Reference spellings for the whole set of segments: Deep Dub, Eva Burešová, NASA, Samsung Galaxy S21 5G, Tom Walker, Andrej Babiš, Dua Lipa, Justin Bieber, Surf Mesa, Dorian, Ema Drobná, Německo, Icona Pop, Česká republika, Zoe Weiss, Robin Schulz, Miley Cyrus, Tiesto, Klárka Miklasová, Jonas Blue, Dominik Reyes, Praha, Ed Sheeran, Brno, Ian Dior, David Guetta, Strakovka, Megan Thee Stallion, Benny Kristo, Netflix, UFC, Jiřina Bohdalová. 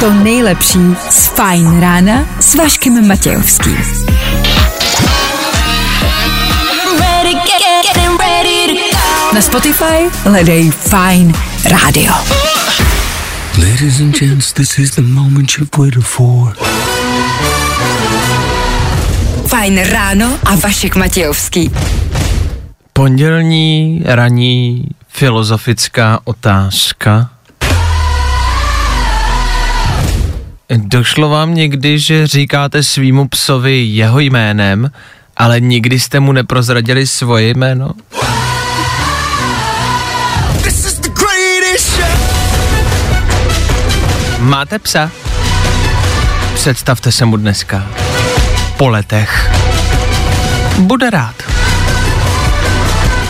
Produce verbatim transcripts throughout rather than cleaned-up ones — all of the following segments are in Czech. To nejlepší z Fajn rána s Vaškem Matějovským. Na Spotify hledej Fajn rádio. Ladies and gents, this is the moment you've waited for. Fajn ráno a Vašek Matějovský. Pondělní ranní filozofická otázka. Došlo vám někdy, že říkáte svýmu psovi jeho jménem, ale nikdy jste mu neprozradili svoje jméno? Máte psa? Představte se mu dneska. Po letech. Bude rád.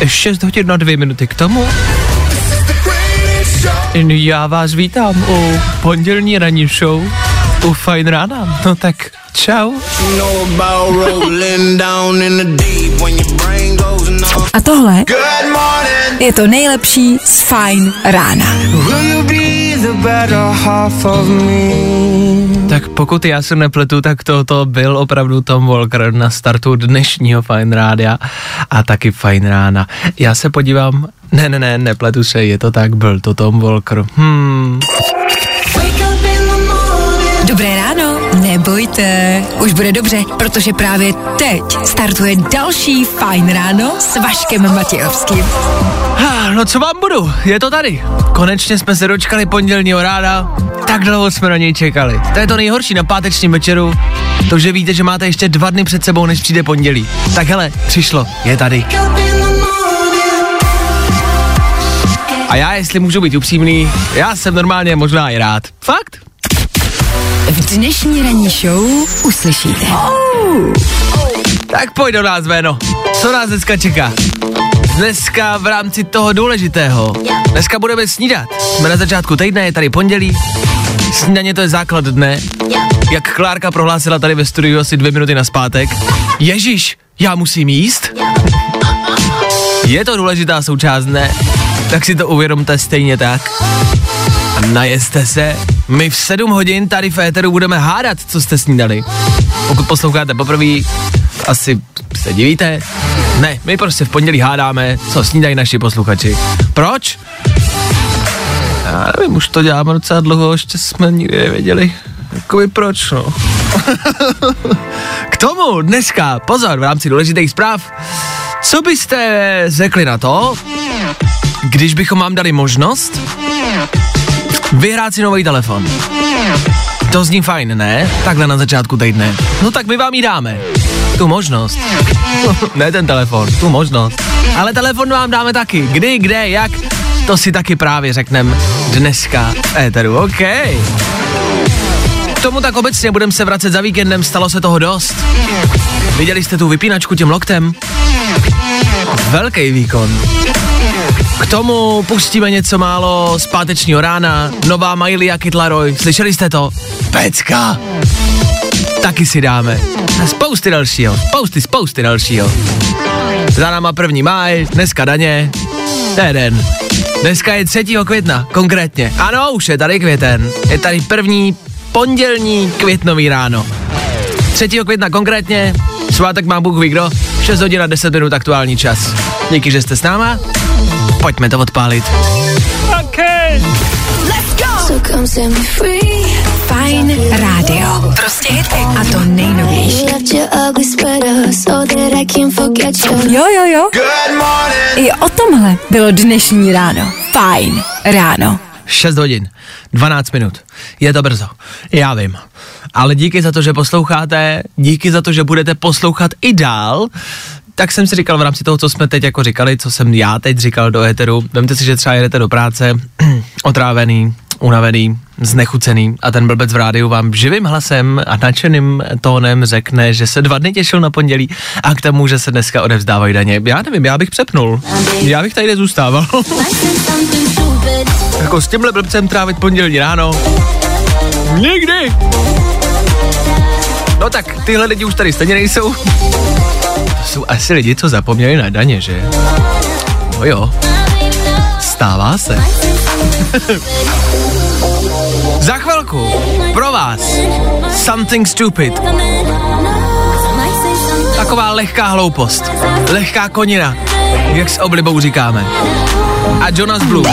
šest hodin a dvě minuty k tomu. Já vás vítám u pondělní ranní show u Fajn rána. No tak čau. A tohle je to nejlepší z Fajn rána. Tak pokud já se nepletu, tak toto byl opravdu Tom Walker na startu dnešního Fajn rádia a taky Fajn rána. Já se podívám, ne, ne, ne, nepletu se, je to tak, byl to Tom Walker. Hmm. Dobré ráno, nebojte, už bude dobře, protože právě teď startuje další Fajn ráno s Vaškem Matějovským. No co vám budu, je to tady. Konečně jsme se dočkali pondělního rána, tak dlouho jsme na něj čekali. To je to nejhorší na pátečním večeru, to, že víte, že máte ještě dva dny před sebou, než přijde pondělí. Tak hele, přišlo, je tady. A já, jestli můžu být upřímný, já jsem normálně možná i rád. Fakt? V dnešní ranní show uslyšíte. Oh. Tak pojď do nás, jméno. Co nás dneska čeká? Dneska v rámci toho důležitého. Dneska budeme snídat. Jsme na začátku týdne, je tady pondělí. Snídaně to je základ dne. Jak Klárka prohlásila tady ve studiu asi dvě minuty naspátek. Ježíš, já musím jíst? Je to důležitá součást dne, tak si to uvědomte stejně tak. A najeste se. My v sedm hodin tady v éteru budeme hádat, co jste snídali. Pokud posloucháte poprvé, asi se divíte. Ne, my prostě v pondělí hádáme, co snídají naši posluchači. Proč? Já nevím, už to děláme docela dlouho, ještě jsme nikdy nevěděli. Jakoby proč, no. K tomu dneska, pozor, v rámci důležitých zpráv, co byste řekli na to, když bychom vám dali možnost vyhrát si nový telefon? To zní fajn, ne? Takhle na začátku týdne. No tak my vám ji dáme. Tu možnost. Ne ten telefon, tu možnost. Ale telefon vám dáme taky. Kdy, kde, jak, to si taky právě řekneme dneska v éteru. OK. K tomu tak obecně budeme se vracet za víkendem, stalo se toho dost. Viděli jste tu vypínačku tím loktem? Velký výkon. K tomu pustíme něco málo z pátečního rána. Nová Miley a Kid LAROI. Slyšeli jste to? Pecka. Taky si dáme. Spousty dalšího. Spousty, spousty dalšího. Za náma první máj, dneska daně. Ten. Dneska je třetího května, konkrétně. Ano, už je tady květen. Je tady první pondělní květnový ráno. třetího května konkrétně. Svátek má Bůh ví kdo. šest hodin a deset minut aktuální čas. Díky, že jste s náma. Pojďme to odpálit. OK. Let's go. So come set me free. Fajn rádio. Prostě hity a to nejnovější. Jo, jo, jo. I o tomhle bylo dnešní ráno. Fajn ráno. šest hodin, dvanáct minut. Je to brzo. Já vím. Ale díky za to, že posloucháte, díky za to, že budete poslouchat i dál. Tak jsem si říkal v rámci toho, co jsme teď jako říkali, co jsem já teď říkal do éteru. Vemte si, že třeba jedete do práce, otrávený, unavený, znechucený a ten blbec v rádiu vám živým hlasem a nadšeným tónem řekne, že se dva dny těšil na pondělí a k tomu, že se dneska odevzdávají daně. Já nevím, já bych přepnul. Já bych tady nezůstával. Jako s tímhle blbcem trávit pondělí ráno. Nikdy! No tak, tyhle lidi už tady stejně nejsou. To jsou asi lidi, co zapomněli na daně, že? Jo, jo. Stává se. Za chvilku pro vás Something Stupid. Taková lehká hloupost, lehká konina, jak s oblibou říkáme. A Jonas Blue.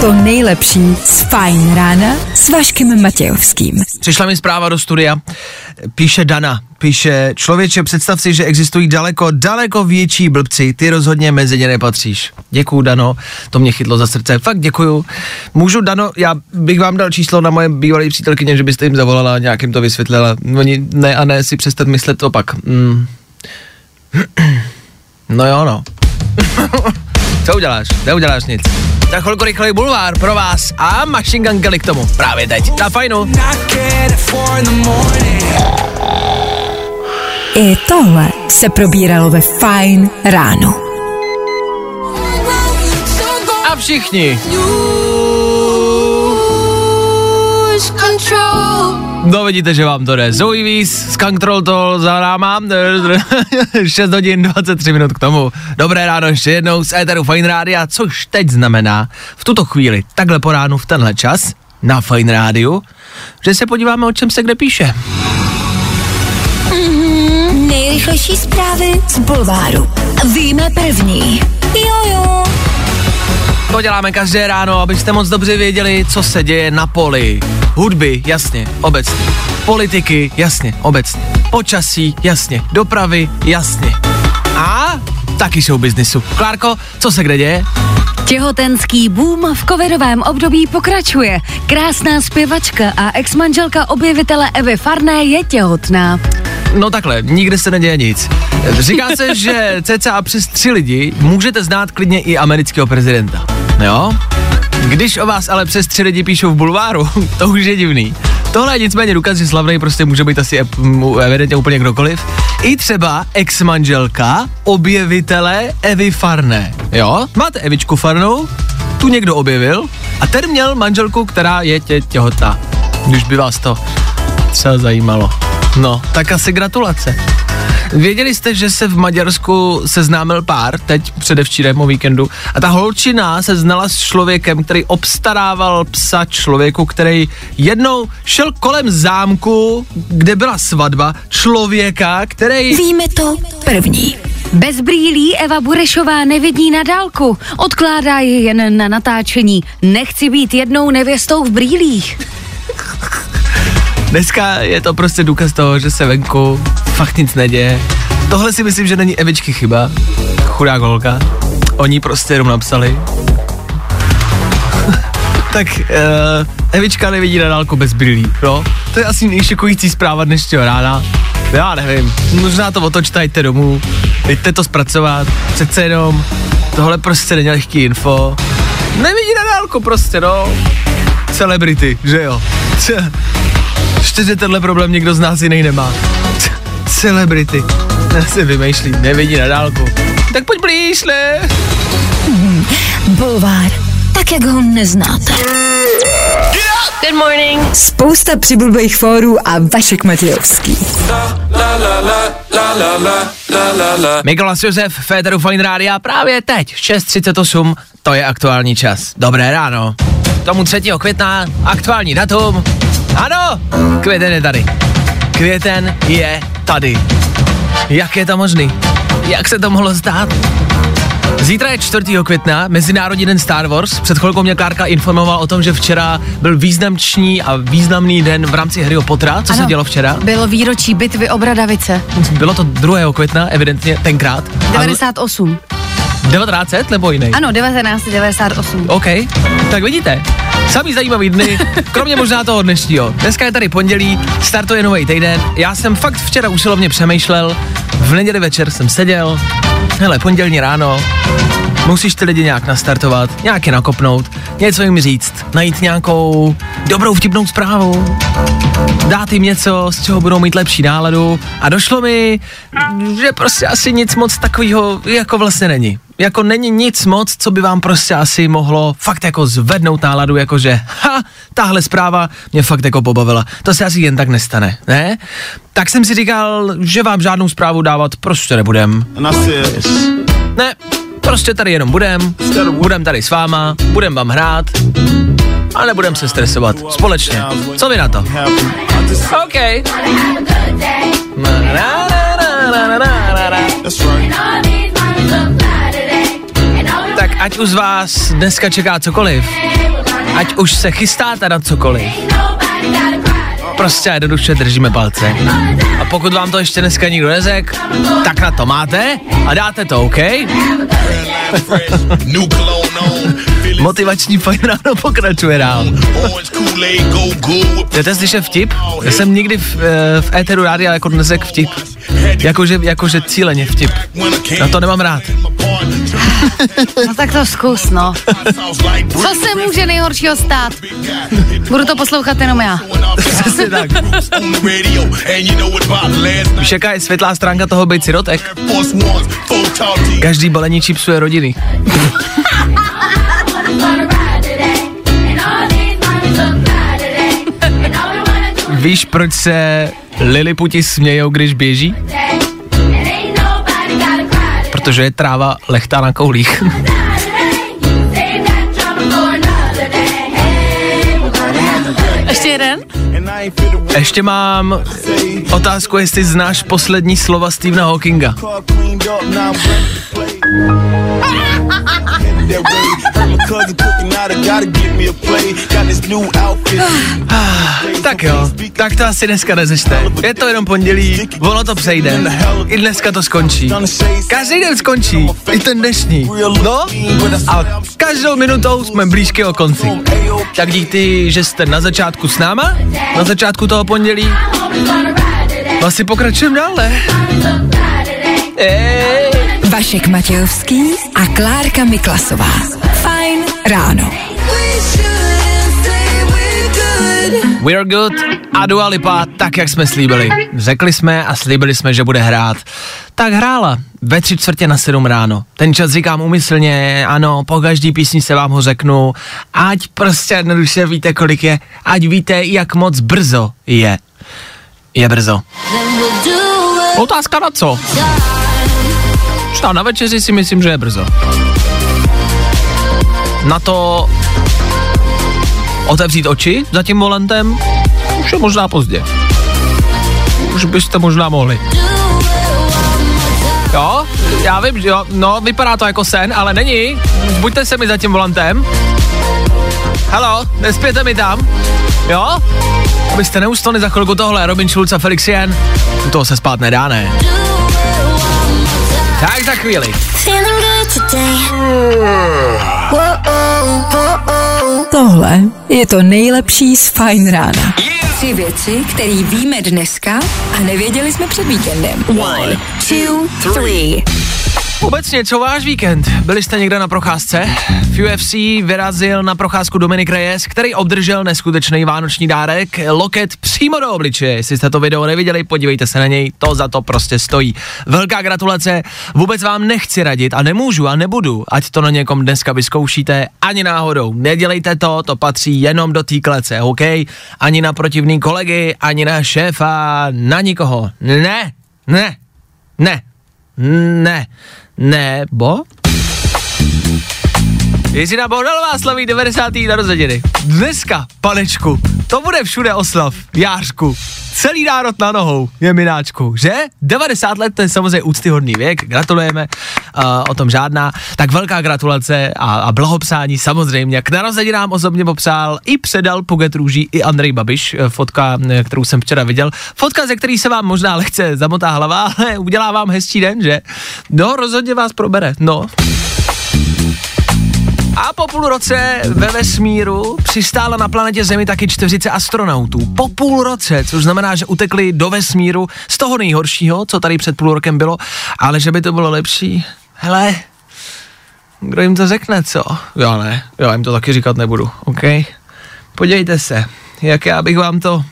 To nejlepší z Fajn rána s Vaškem Matějovským. Přišla mi zpráva do studia, píše Dana, píše: člověče, představ si, že existují daleko, daleko větší blbci, ty rozhodně mezi ně nepatříš. Děkuju, Dano, to mě chytlo za srdce, fakt děkuju. Můžu, Dano, já bych vám dal číslo na moje bývalé přítelkyně, že byste jim zavolala a nějak jim to vysvětlila. Oni ne a ne si přestat myslet opak. Mm. No jo, no. Co uděláš? Neuděláš nic. Za chvilku rychlej bulvár pro vás a Machine Gun Kelly k tomu právě teď. Na Fajnu. I tohle se probíralo ve Fajn ráno. A všichni. No vidíte, že vám to jde. Zoe Víz, Skunk Troll to za náma. šest hodin dvacet tři minut k tomu. Dobré ráno ještě jednou z éteru Fajn rádia, což teď znamená v tuto chvíli, takhle po ránu v tenhle čas, na Fajn rádiu, že se podíváme, o čem se kde píše. Mm-hmm, nejrychlejší zprávy z bulváru. Víme první. Jojo. To děláme každé ráno, abyste moc dobře věděli, co se děje na poli. Hudby, jasně, obecně. Politiky, jasně, obecně. Počasí, jasně. Dopravy, jasně. A taky jsou biznisu. Klárko, co se kde děje? Těhotenský boom v covidovém období pokračuje. Krásná zpěvačka a exmanželka objevitele Evy Farné je těhotná. No takhle, nikde se neděje nic. Říká se, že cca přes tři lidi můžete znát klidně i amerického prezidenta. Jo? Když o vás ale přes tři lidi píšou v bulváru, to už je divný. Tohle je nicméně důkaz, že slavnej prostě může být asi evidentně úplně kdokoliv. I třeba ex-manželka objevitele Evy Farné. Jo? Máte Evičku Farnou, tu někdo objevil a ten měl manželku, která je tě, těhotná. Když by vás to třeba zajímalo. No, tak asi gratulace. Věděli jste, že se v Maďarsku seznámil pár, teď předevčírem o víkendu, a ta holčina se znala s člověkem, který obstarával psa člověku, který jednou šel kolem zámku, kde byla svatba, člověka, který... Víme to první. Bez brýlí Eva Burešová nevidí na dálku, odkládá je jen na natáčení. Nechci být jednou nevěstou v brýlích. Dneska je to prostě důkaz toho, že se venku fakt nic neděje. Tohle si myslím, že není Evičky chyba. Chudá holka. Oni prostě jenom napsali. Tak uh, Evička nevidí na dálku bez brýlí, no. To je asi nejšokující zpráva dnešního rána. Já nevím, možná to otočte, jděte domů, jděte to zpracovat, přece jenom. Tohle prostě není lehký info. Nevidí na dálku prostě, no. Celebrity, že jo. Ještě, že tenhle problém někdo z nás jiný nemá. Celebrity. Já si vymýšlí, nevidí na dálku. Tak pojď blíž, ne? Mm, bulvár, tak jak ho neznáte. Good morning. Spousta přibulbých fórů a Vašek Matějovský. Mikuláš Josef, Féteru Fajn rádia, právě teď, šest třicet osm, to je aktuální čas. Dobré ráno. Tomu třetího května, aktuální datum. Ano, květen je tady. Květen je tady. Jak je to možný? Jak se to mohlo stát? Zítra je čtvrtého května, Mezinárodní den Star Wars. Před chvilkou mě Klárka informovala o tom, že včera byl významný a významný den v rámci Harryho Pottera. Co ano, se dělo včera? Bylo výročí bitvy o Bradavice. Bylo to druhého května, evidentně tenkrát. devadesát osm. devatenáct set nebo jiný? Ano, devatenáct devadesát osm. OK, tak vidíte, samý zajímavý dny, kromě možná toho dnešního. Dneska je tady pondělí, startuje nový týden. Já jsem fakt včera usilovně přemýšlel, v neděli večer jsem seděl, hele, pondělní ráno, musíš ty lidi nějak nastartovat, nějak je nakopnout, něco jim říct, najít nějakou dobrou vtipnou zprávu, dát jim něco, z čeho budou mít lepší náladu, a došlo mi, že prostě asi nic moc takového jako vlastně není. Jako není nic moc, co by vám prostě asi mohlo fakt jako zvednout náladu, jakože ha, tahle zpráva mě fakt jako pobavila. To se asi jen tak nestane, ne? Tak jsem si říkal, že vám žádnou zprávu dávat prostě nebudem. Ne, Prostě tady jenom budem, budem tady s váma, budem vám hrát a nebudem se stresovat. Společně. Co vy na to? OK. Tak ať už z vás dneska čeká cokoliv, ať už se chystáte na cokoliv, prostě jednoduše držíme palce. A pokud vám to ještě dneska nikdo neřek, tak na to máte a dáte to, OK? Motivační Fajn ráno pokračuje dál. Jdete slyšet vtip? Já jsem nikdy v, v éteru rádia jako dnesek vtip. Jakože, jakože cíleně vtip. Na to nemám rád. No tak to zkus, no. Co se může nejhoršího stát? Budu to poslouchat jenom já. Přesně tak. Víš, jaká je světlá stránka toho být sirotek? Každý balení čipsuje rodiny. Víš, proč se liliputi smějou, když běží? Protože je tráva lechtá na koulích. Ještě jeden? Ještě mám otázku, jestli znáš poslední slova Stephena Hawkinga. Tak jo, tak to asi dneska nezečte. Je to jenom pondělí, ono to přejde. I dneska to skončí. Každý den skončí, i ten dnešní. No a každou minutou jsme blížky o konci. Tak díky, že jste na začátku s náma, na začátku toho pondělí. Asi pokračujeme dále. Ej. Vašek Matějovský a Klárka Miklasová. Fajn ráno. We're good a Dua Lipa, tak jak jsme slíbili. Řekli jsme a slíbili jsme, že bude hrát. Tak hrála ve tři čtvrtě na sedm ráno. Ten čas říkám úmyslně, ano, po každý písni se vám ho řeknu. Ať prostě jednoduše víte, kolik je. Ať víte, jak moc brzo je. Je brzo. Otázka na co? A na večeři si myslím, že je brzo. Na to otevřít oči za tím volantem už je možná pozdě. Už byste možná mohli. Jo, já vím, že jo, no vypadá to jako sen, ale není. Buďte se mi za tím volantem. Halo, nespěte mi tam. Jo? Abyste neustali za chvilku tohle. Robin Schulz a Felix Jen. U toho se spát nedá, ne? Tak za chvíli. Tohle je to nejlepší z Fajn rána. Yeah. Tři věci, které víme dneska a nevěděli jsme před víkendem. One, two, three. Obecně, co váš víkend? Byli jste někde na procházce? V U F C vyrazil na procházku Dominik Reyes, který obdržel neskutečný vánoční dárek, loket přímo do obličeje. Jestli jste to video neviděli, podívejte se na něj, to za to prostě stojí. Velká gratulace, vůbec vám nechci radit a nemůžu a nebudu, ať to na někom dneska vyzkoušíte, ani náhodou. Nedělejte to, to patří jenom do té klece, OK? Ani na protivný kolegy, ani na šéfa, na nikoho. Ne, ne, ne, ne. Nebo? Jiřina Bohdalová slaví devadesátý narozeniny. Dneska, panečku, to bude všude oslav, Jářku. Celý národ na nohou, je mináčku, že? devadesát let, to je samozřejmě úctyhodný věk, gratulujeme, uh, o tom žádná. Tak velká gratulace a, a blahopřání samozřejmě. K narozeninám osobně popřál i předal Puget Růží i Andrej Babiš, fotka, kterou jsem včera viděl. Fotka, ze který se vám možná lehce zamotá hlava, ale udělá vám hezčí den, že? No, rozhodně vás probere, no. A po půl roce ve vesmíru přistála na planetě Zemi taky čtyřicet astronautů. Po půl roce, což znamená, že utekli do vesmíru z toho nejhoršího, co tady před půl rokem bylo, ale že by to bylo lepší. Hele, kdo jim to řekne, co? Já ne, já jim to taky říkat nebudu, OK? Podívejte se, jak já bych vám to...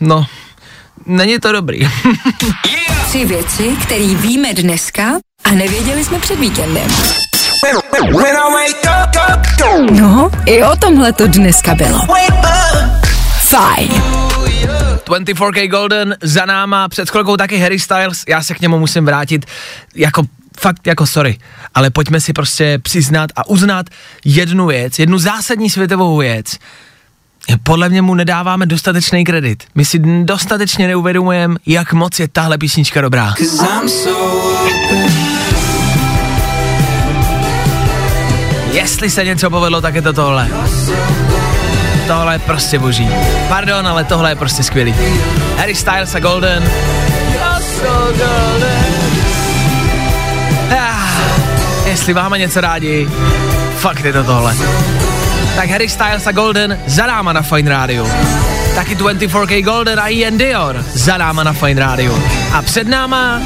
No, není to dobrý. Tři věci, které víme dneska a nevěděli jsme před víkendem. No, i o tomhle to dneska bylo. Fajn. dvacet čtyři K Golden za náma, před chvilkou taky Harry Styles, já se k němu musím vrátit, jako fakt jako sorry, ale pojďme si prostě přiznat a uznat jednu věc, jednu zásadní světovou věc. Podle mě mu nedáváme dostatečný kredit. My si dostatečně neuvědomujeme, jak moc je tahle písnička dobrá. Jestli se něco povedlo, tak je to tohle. Tohle je prostě boží. Pardon, ale tohle je prostě skvělý. Harry Styles a Golden. Ah, jestli máme něco rádi, fakt je to tohle. Tak Harry Styles a Golden za náma na Fajn rádiu. Taky dvacet čtyři K Golden a Ian Dior za náma na Fajn rádiu. A před náma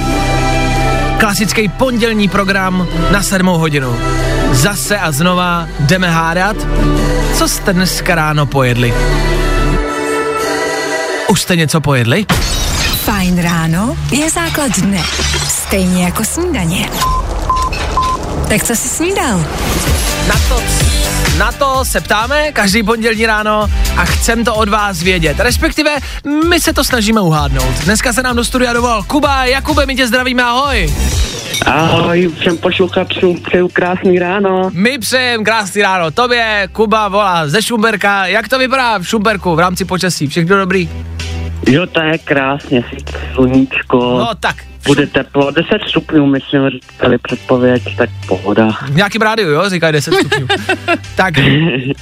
klasický pondělní program na sedmou hodinu. Zase a znova jdeme hádat, co jste dneska ráno pojedli. Už jste něco pojedli? Fajn ráno je základ dne, stejně jako snídaně. Tak co jsi snídal? Na to, na to se ptáme každý pondělní ráno a chcem to od vás vědět. Respektive my se to snažíme uhádnout. Dneska se nám do studia dovolal Kuba. Jakube, my tě zdravíme, ahoj. Ahoj, všem posluchačům přeju krásný ráno. My přejem krásný ráno tobě. Kuba volá ze Šumberka. Jak to vypadá v Šumberku v rámci počasí? Všechno dobrý? Jo, to je krásně, sluníčko. No tak. Bude teplo, deset stupňů, myslím, říkali předpověď, tak pohoda. V nějakým rádiu, jo, říkají deset stupňů. Tak,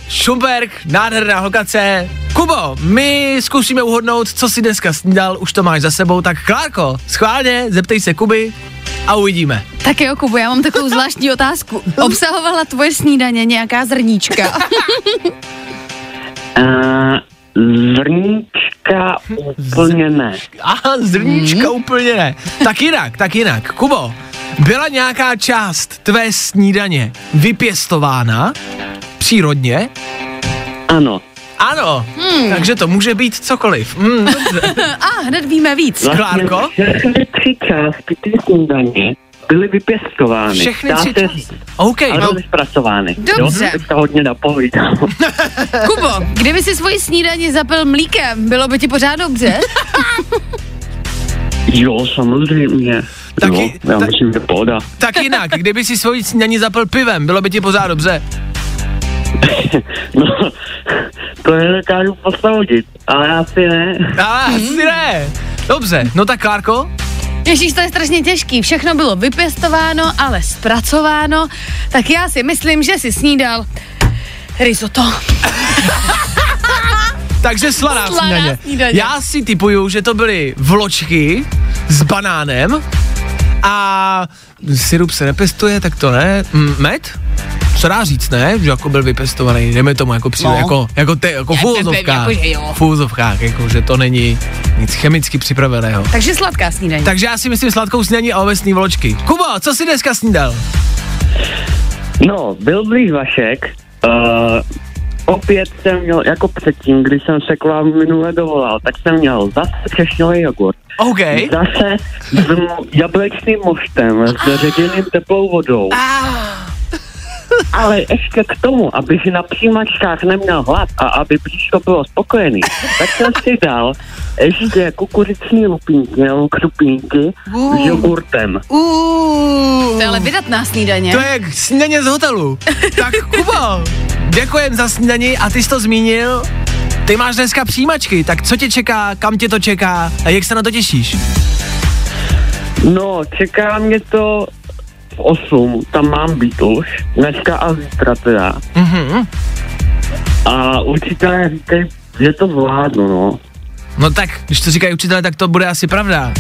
Šumperk, nádherná lokace. Kubo, my zkusíme uhodnout, co si dneska snídal, už to máš za sebou, tak Klárko, schválně, zeptej se Kuby a uvidíme. Tak jo, Kubo, já mám takovou zvláštní otázku. Obsahovala tvoje snídaně nějaká zrníčka? uh... Zrníčka úplně ne. Aha, zrníčka hmm. úplně ne. Tak jinak, tak jinak. Kubo, byla nějaká část tvé snídaně vypěstována přírodně? Ano. Ano, hmm. takže to může být cokoliv. Hmm. A hned víme víc. Vlastně Klárko? Všechny tři části ty snídaně byly vypěstovány. Všechny tři části. OK. Ale no. byly zpracovány. Dobře. Jo, to hodně napovídám. Kubo, kdyby si svoji snídaně zapil mlíkem, bylo by ti pořád dobře? Jo, samozřejmě. Taky, jo, já tak, myslím, že pohoda. Tak jinak, kdyby si svoji snídaně zapil pivem, bylo by ti pořád dobře? No, to nedokážu posoudit, ale asi ne. Ale asi ne. Dobře, no tak Klárko? Ježíš, to je strašně těžký, všechno bylo vypěstováno, ale zpracováno, tak já si myslím, že si snídal risotto. Takže slaná snídaně. snídaně. Já si tipuju, že to byly vločky s banánem a sirup se nepěstuje, tak to ne. Med? Co dá říct, ne? Že jako byl vypěstovaný, jdeme tomu jako přijde, no. jako, jako, te, jako v úvozovkách, v úvozovkách, jako, že to není nic chemicky připraveného. Takže sladká snídaní. Takže já si myslím sladkou snídaní a ovesný vločky. Kubo, co si dneska snídal? No, byl blíž Vašek, uh, opět jsem měl, jako předtím, když jsem se k vám minule dovolal, tak jsem měl zase třešňový jogurt. Okay. Zase s jablečným moštem, s doředěným teplou vodou. Ah. Ale ještě k tomu, aby si na přijímačkách neměl hlad a aby příště bylo spokojený, tak jsem si dal ještě kukuřiční lupínky nebo křupínky uh. s jogurtem. Uh. To je ale vydatná snídaně. To je snídaně z hotelu. Tak Kubo, děkujem za snídaní a ty jsi to zmínil. Ty máš dneska přijímačky, tak co tě čeká, kam tě to čeká a jak se na to těšíš? No, čeká mě to v osm, tam mám být už, dneska a zítra teda. Mm-hmm. A učitelé říkají, že to zvládnu, no. No tak, když to říkají učitelé, tak to bude asi pravda.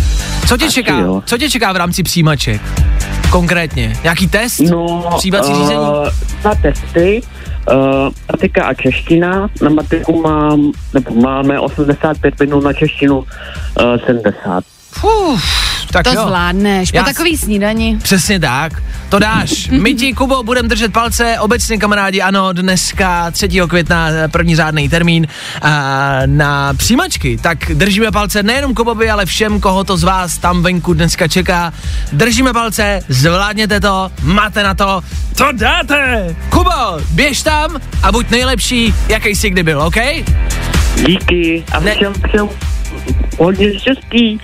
Co tě asi čeká? Jo. Co tě čeká v rámci přijímaček? Konkrétně? Nějaký test? No, přijímací uh, řízení? Na testy, Uh, matika a čeština. Na matiku mám, nebo máme osmdesát pět minut, na češtinu uh, sedmdesát. Uf, tak to jo. zvládneš, Já po takový snídani. Přesně tak, to dáš. My ti, Kubo, budeme držet palce, obecně kamarádi, ano, dneska třetího května, první řádný termín uh, na přijímačky. Tak držíme palce nejenom Kubovi, ale všem, koho to z vás tam venku dneska čeká. Držíme palce, zvládněte to, máte na to, to dáte. Kubo, běž tam a buď nejlepší, jaký jsi kdy byl, OK? Díky a všem, všem. Hodně štěstí.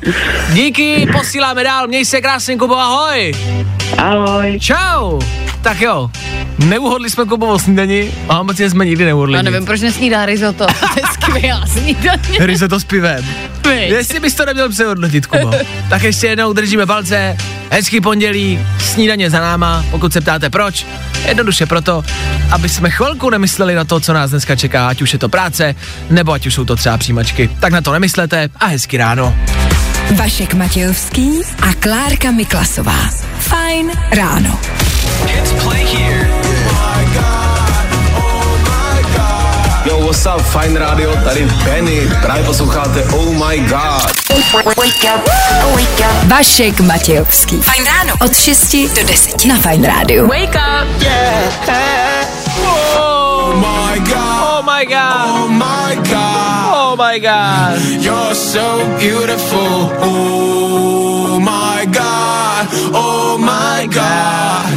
Díky, posíláme dál, měj se krásně, Kubo, ahoj. Ahoj. Čau. Tak jo, neuhodli jsme Kubovo snídani a ambicně jsme nikdy neuhodli. Já nevím, nic. Proč nesnídá risotto, to je skvělá snídaně. Risotto s pivem. Víč. Jestli bys to neměl přehodnotit, Kubo. Tak ještě jednou držíme palce, hezký pondělí, snídaně za náma, pokud se ptáte proč, jednoduše proto, aby jsme chvilku nemysleli na to, co nás dneska čeká, ať už je to práce, nebo ať už jsou to třeba přijímačky. Tak na to nemyslete a hezký ráno. Vašek Matějovský a Klárka Miklasová. Fajn ráno. Hits play here. My God, oh my God. Yo, what's up, Fajn rádio, tady Benny, právě posloucháte Oh my God. Vašek Matějovský. Fajn ráno od šesti do deseti na Fajn rádiu. Wake up, yeah. Oh my God. Oh my God. Oh my God. Oh my God. You're so beautiful. Oh my God. Oh my God.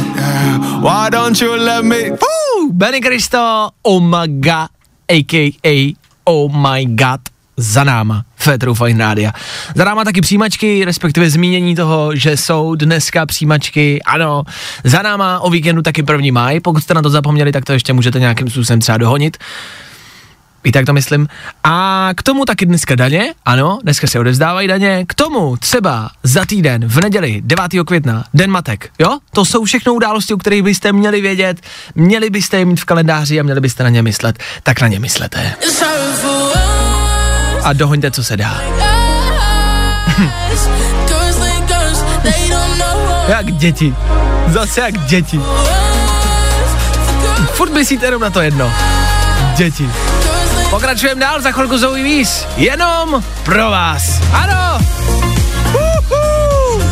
Why don't you let me? Woo! Benny Kristo, Oh my God, a k a. Oh my God. Za náma, Féteru Fajn rádia. Za náma taky přijímačky, respektive zmínění toho, že jsou dneska přijímačky, ano. Za náma o víkendu taky první máj, pokud jste na to zapomněli, tak to ještě můžete nějakým způsobem třeba dohonit. I tak to myslím. A k tomu taky dneska daně, ano, dneska se odevzdávají daně, k tomu třeba za týden v neděli devátého května, Den matek, jo? To jsou všechno události, o kterých byste měli vědět, měli byste je mít v kalendáři a měli byste na ně myslet, tak na ně myslete. A dohoňte, co se dá. Jak děti. Zase jak děti. Furt myslíte jenom na to jedno. Děti. Pokračujeme dál, za chvilku jsou i víc. Jenom pro vás. Ano. Uhu.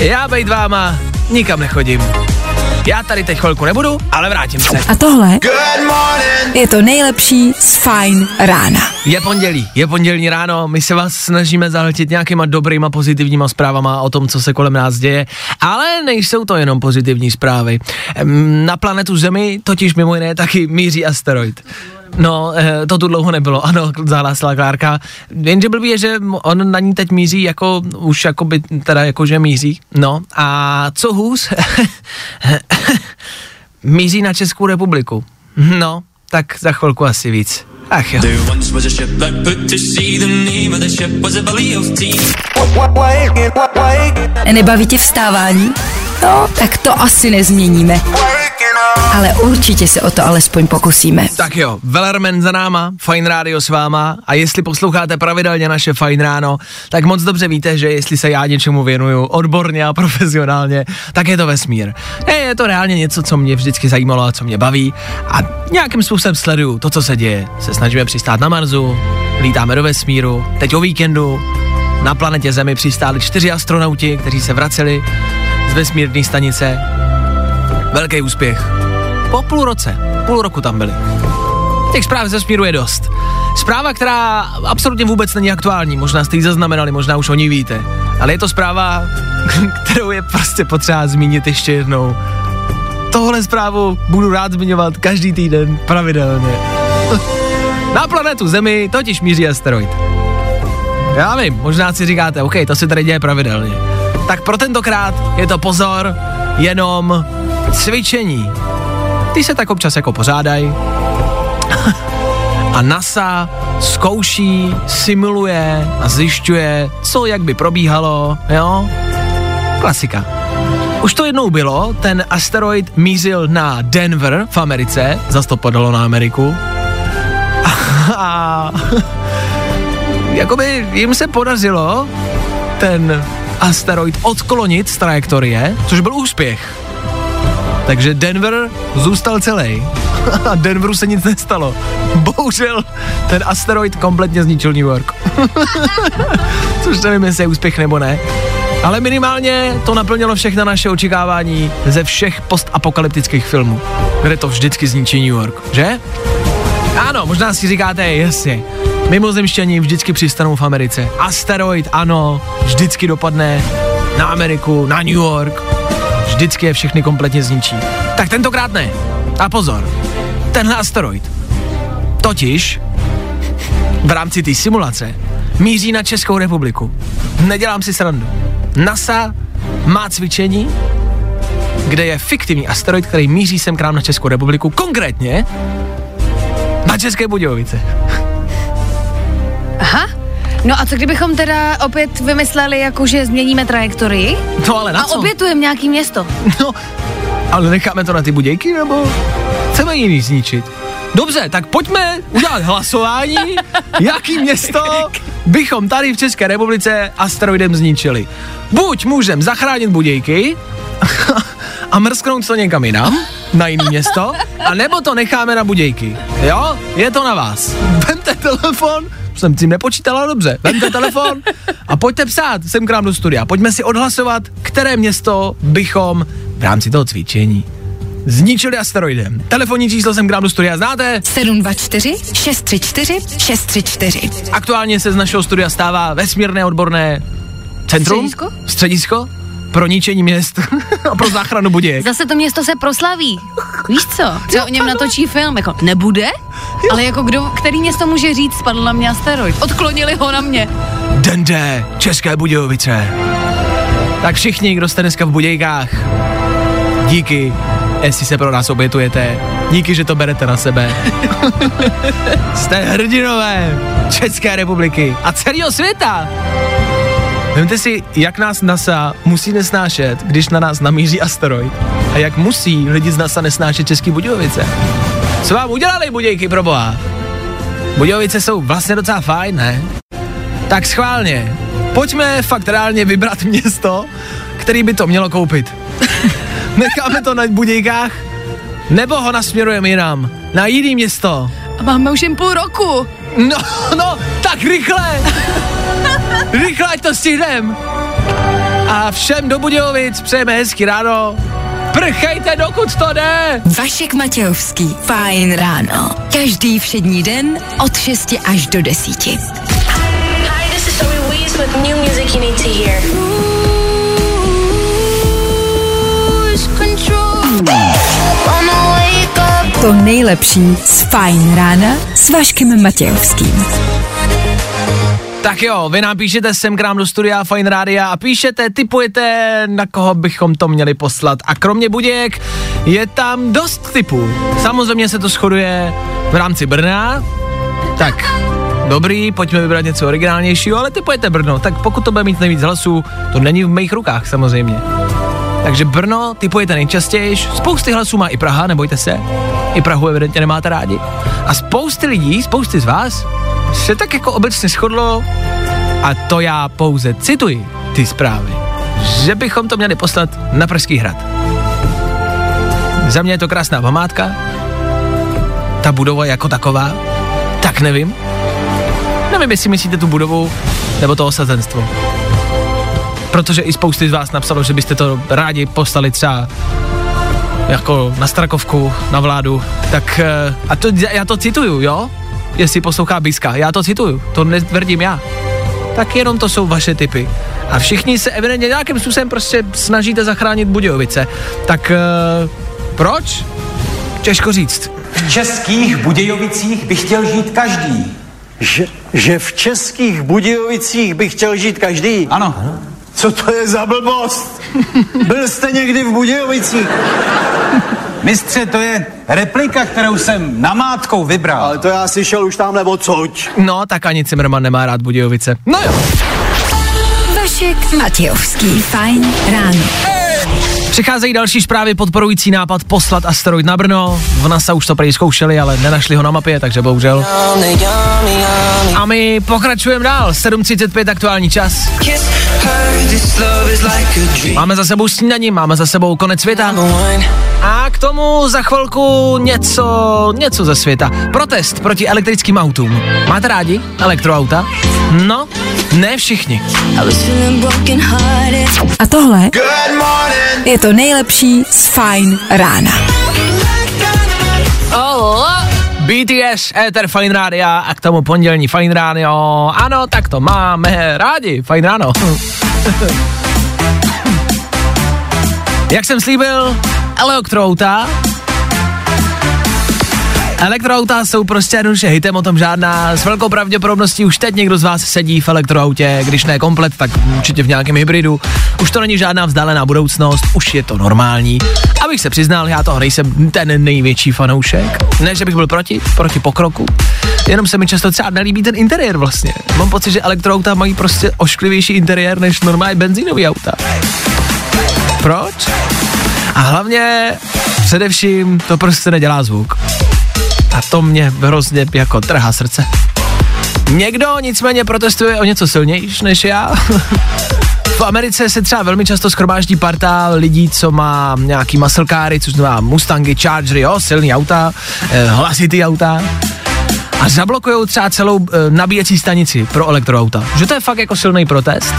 Já bejt váma nikam nechodím. Já tady teď chvilku nebudu, ale vrátím se. A tohle je to nejlepší z Fajn rána. Je pondělí, je pondělní ráno, my se vás snažíme zahltit nějakýma dobrýma, pozitivníma zprávama o tom, co se kolem nás děje, ale nejsou to jenom pozitivní zprávy. Na planetu Zemi totiž mimo jiné taky míří asteroid. No, to tu dlouho nebylo, ano, zahlásila Klárka. Jenže blbý je, že on na ní teď míří, jako už jako by, teda jakože míří, no. A co hůř? Míří na Českou republiku. No, tak za chvilku asi víc. Ach jo. Nebaví tě vstávání? No, tak to asi nezměníme. Ale určitě se o to alespoň pokusíme. Tak jo, Velerman za náma, Fajn rádio s váma, a jestli posloucháte pravidelně naše Fajn ráno, tak moc dobře víte, že jestli se já něčemu věnuju odborně a profesionálně, tak je to vesmír. Ne, je to reálně něco, co mě vždycky zajímalo a co mě baví a nějakým způsobem sleduju to, co se děje. Se snažíme přistát na Marsu, lítáme do vesmíru, teď o víkendu na planetě Zemi přistáli čtyři astronauti, kteří se vraceli z vesmírné stanice. Velký úspěch. Po půl roce, půl roku tam byli. Těch zpráv ze vesmíru je dost. Zpráva, která absolutně vůbec není aktuální, možná jste ji zaznamenali, možná už o ní víte, ale je to zpráva, kterou je prostě potřeba zmínit ještě jednou. Tohle zprávu budu rád zmiňovat každý týden pravidelně. Na planetu Zemi totiž míří asteroid. Já vím, možná si říkáte, OK, to se tady děje pravidelně. Tak pro tentokrát je to pozor, jenom cvičení. Ty se tak občas jako pořádají. A NASA zkouší, simuluje a zjišťuje, co jak by probíhalo, jo? Klasika. Už to jednou bylo, ten asteroid mířil na Denver v Americe, zas to padalo na Ameriku. A jakoby jim se podařilo ten asteroid odklonit z trajektorie, což byl úspěch. Takže Denver zůstal celý. A Denveru se nic nestalo. Bohužel ten asteroid kompletně zničil New York. Což nevím, jestli je úspěch nebo ne. Ale minimálně to naplnilo všechna naše očekávání ze všech postapokalyptických filmů, kde to vždycky zničí New York, že? Ano, možná si říkáte, jasně, mimozemšťani vždycky přistanou v Americe. Asteroid, ano, vždycky dopadne na Ameriku, na New York. Vždycky je všechny kompletně zničí. Tak tentokrát ne. A pozor, tenhle asteroid totiž v rámci té simulace míří na Českou republiku. Nedělám si srandu. NASA má cvičení, kde je fiktivní asteroid, který míří sem k nám na Českou republiku, konkrétně na České Budějovice. Aha. No a co kdybychom teda opět vymysleli, jako že změníme trajektorii? No ale na co? A obětujeme nějaký město. No, ale necháme to na ty Budějky, nebo chceme jiný zničit? Dobře, tak pojďme udělat hlasování, jaký město bychom tady v České republice asteroidem zničili. Buď můžeme zachránit Budějky a mrsknout to někam jinam, na jiné město, a nebo to necháme na Budějky. Jo, je to na vás. Vemte telefon, jsem tím nepočítala, dobře, vemte telefon a pojďte psát sem k nám do studia. Pojďme si odhlasovat, které město bychom v rámci toho cvičení zničili asteroidem. Telefonní číslo sem k nám do studia znáte? sedm dva čtyři šest tři čtyři šest tři čtyři. Aktuálně se z našeho studia stává vesmírné odborné centrum. Středisko? Středisko pro ničení měst a pro záchranu Budějek. Zase to město se proslaví. Víš co? Co o něm natočí film? Jako nebude? Jo. Ale jako kdo, který město může říct, spadl na mě asteroid. Odklonili ho na mě. Den D, České Budějovice. Tak všichni, kdo jste dneska v Budějkách, díky, jestli se pro nás obětujete. Díky, že to berete na sebe. Jste hrdinové České republiky a celého světa. Vemte si, jak nás NASA musí nesnášet, když na nás namíří asteroid. A jak musí lidi z NASA nesnášet Český Budějovice. Co vám udělali Budějky, pro boha? Budějovice jsou vlastně docela fajn, ne? Tak schválně, pojďme fakt reálně vybrat město, který by to mělo koupit. Necháme to na Budějkách, nebo ho nasměrujeme jinam, na jiný město. A máme už jen půl roku. No, no, tak rychle. Rychle, ať to stihneme. A všem do Budějovic přejeme hezky ráno. Prchejte, dokud to jde. Vašek Matějovský, Fajn ráno. Každý všední den od šesti až do desíti. Hi, this is Zoe Weiss with new music you need to hear. To nejlepší z Fajn rána s Vaškem Matějovským. Tak jo, vy nám píšete sem k nám do studia Fajn rádia a píšete, tipujete, na koho bychom to měli poslat. A kromě Budějek je tam dost tipů. Samozřejmě se to shoduje v rámci Brna. Tak, dobrý, pojďme vybrat něco originálnějšího, ale tipujete Brno. Tak pokud to bude mít nejvíc hlasů, to není v mých rukách samozřejmě. Takže Brno tipujete nejčastěji, spousty hlasů má i Praha, nebojte se, i Prahu evidentně nemáte rádi. A spousty lidí, spousty z vás se tak jako obecně shodlo, a to já pouze cituji ty zprávy, že bychom to měli poslat na Pražský hrad. Za mě je to krásná památka, ta budova jako taková, tak nevím. Nevím, jestli myslíte tu budovu nebo to osazenstvo. Protože i spousty z vás napsalo, že byste to rádi poslali třeba jako na Strakovku, na vládu, tak a to, já to cituju, jo? Jestli poslouchá Biska, já to cituju, to netvrdím já. Tak jenom to jsou vaše tipy. A všichni se evidentně nějakým způsobem prostě snažíte zachránit Budějovice. Tak proč? Těžko říct. V českých Budějovicích by chtěl žít každý. Že, že v českých Budějovicích by chtěl žít každý? Ano. Co to je za blbost? Byl jste někdy v Budějovicích? Mistře, to je replika, kterou jsem namátkou vybral. Ale to já si šel už tamhle odsuť. No, tak ani Cimrman nemá rád Budějovice. No jo. Vašek Matějovský, Fajn ráno. Přicházejí další zprávy podporující nápad poslat asteroid na Brno. V NASA už to prý zkoušeli, ale nenašli ho na mapě, takže bohužel. A my pokračujeme dál. sedm třicet pět aktuální čas. Máme za sebou snídaní, máme za sebou konec světa. A k tomu za chvilku něco, něco ze světa. Protest proti elektrickým autům. Máte rádi elektroauta? No, ne všichni. A tohle je to nejlepší z Fajn rána. Ola. bé té es, Ether, Fajn rádia a k tomu pondělní Fajn rádio. Ano, tak to máme rádi. Fajn ráno. Jak jsem slíbil, elektroauta Elektroauta jsou prostě jednoduše hitem, o tom žádná. S velkou pravděpodobností už teď někdo z vás sedí v elektroautě, když ne komplet, tak určitě v nějakém hybridu. Už to není žádná vzdálená budoucnost, už je to normální. Abych se přiznal, já toho nejsem ten největší fanoušek. Ne, že bych byl proti, proti pokroku. Jenom se mi často třeba nelíbí ten interiér vlastně. Mám pocit, že elektroauta mají prostě ošklivější interiér než normální benzínový auta. Proč? A hlavně především to prostě nedělá zvuk. A to mě hrozně jako trhá srdce. Někdo nicméně protestuje o něco silnější než já. V Americe se třeba velmi často shromáždí parta lidí, co má nějaký muscle-káry, což znamená Mustangy, Chargery, jo, silný auta, hlasitý auta. A zablokujou třeba celou e, nabíjecí stanici pro elektroauta. Že to je fakt jako silný protest.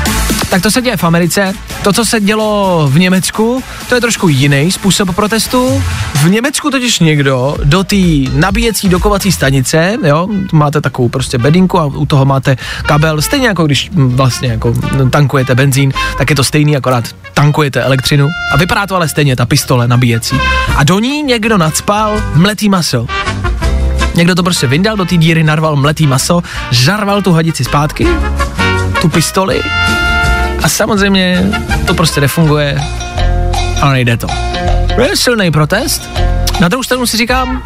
Tak to se děje v Americe. To, co se dělo v Německu, to je trošku jiný způsob protestu. V Německu totiž někdo do té nabíjecí dokovací stanice, jo, máte takovou prostě bedinku a u toho máte kabel, stejně jako když vlastně jako tankujete benzín, tak je to stejný, akorát tankujete elektřinu. A vypadá to ale stejně, ta pistole nabíjecí. A do ní někdo nacpal mletý maso. Někdo to prostě vyndal do té díry, narval mletý maso, žarval tu hadici zpátky, tu pistoli a samozřejmě to prostě nefunguje, ale nejde to. Je silný protest. Na druhou stranu si říkám,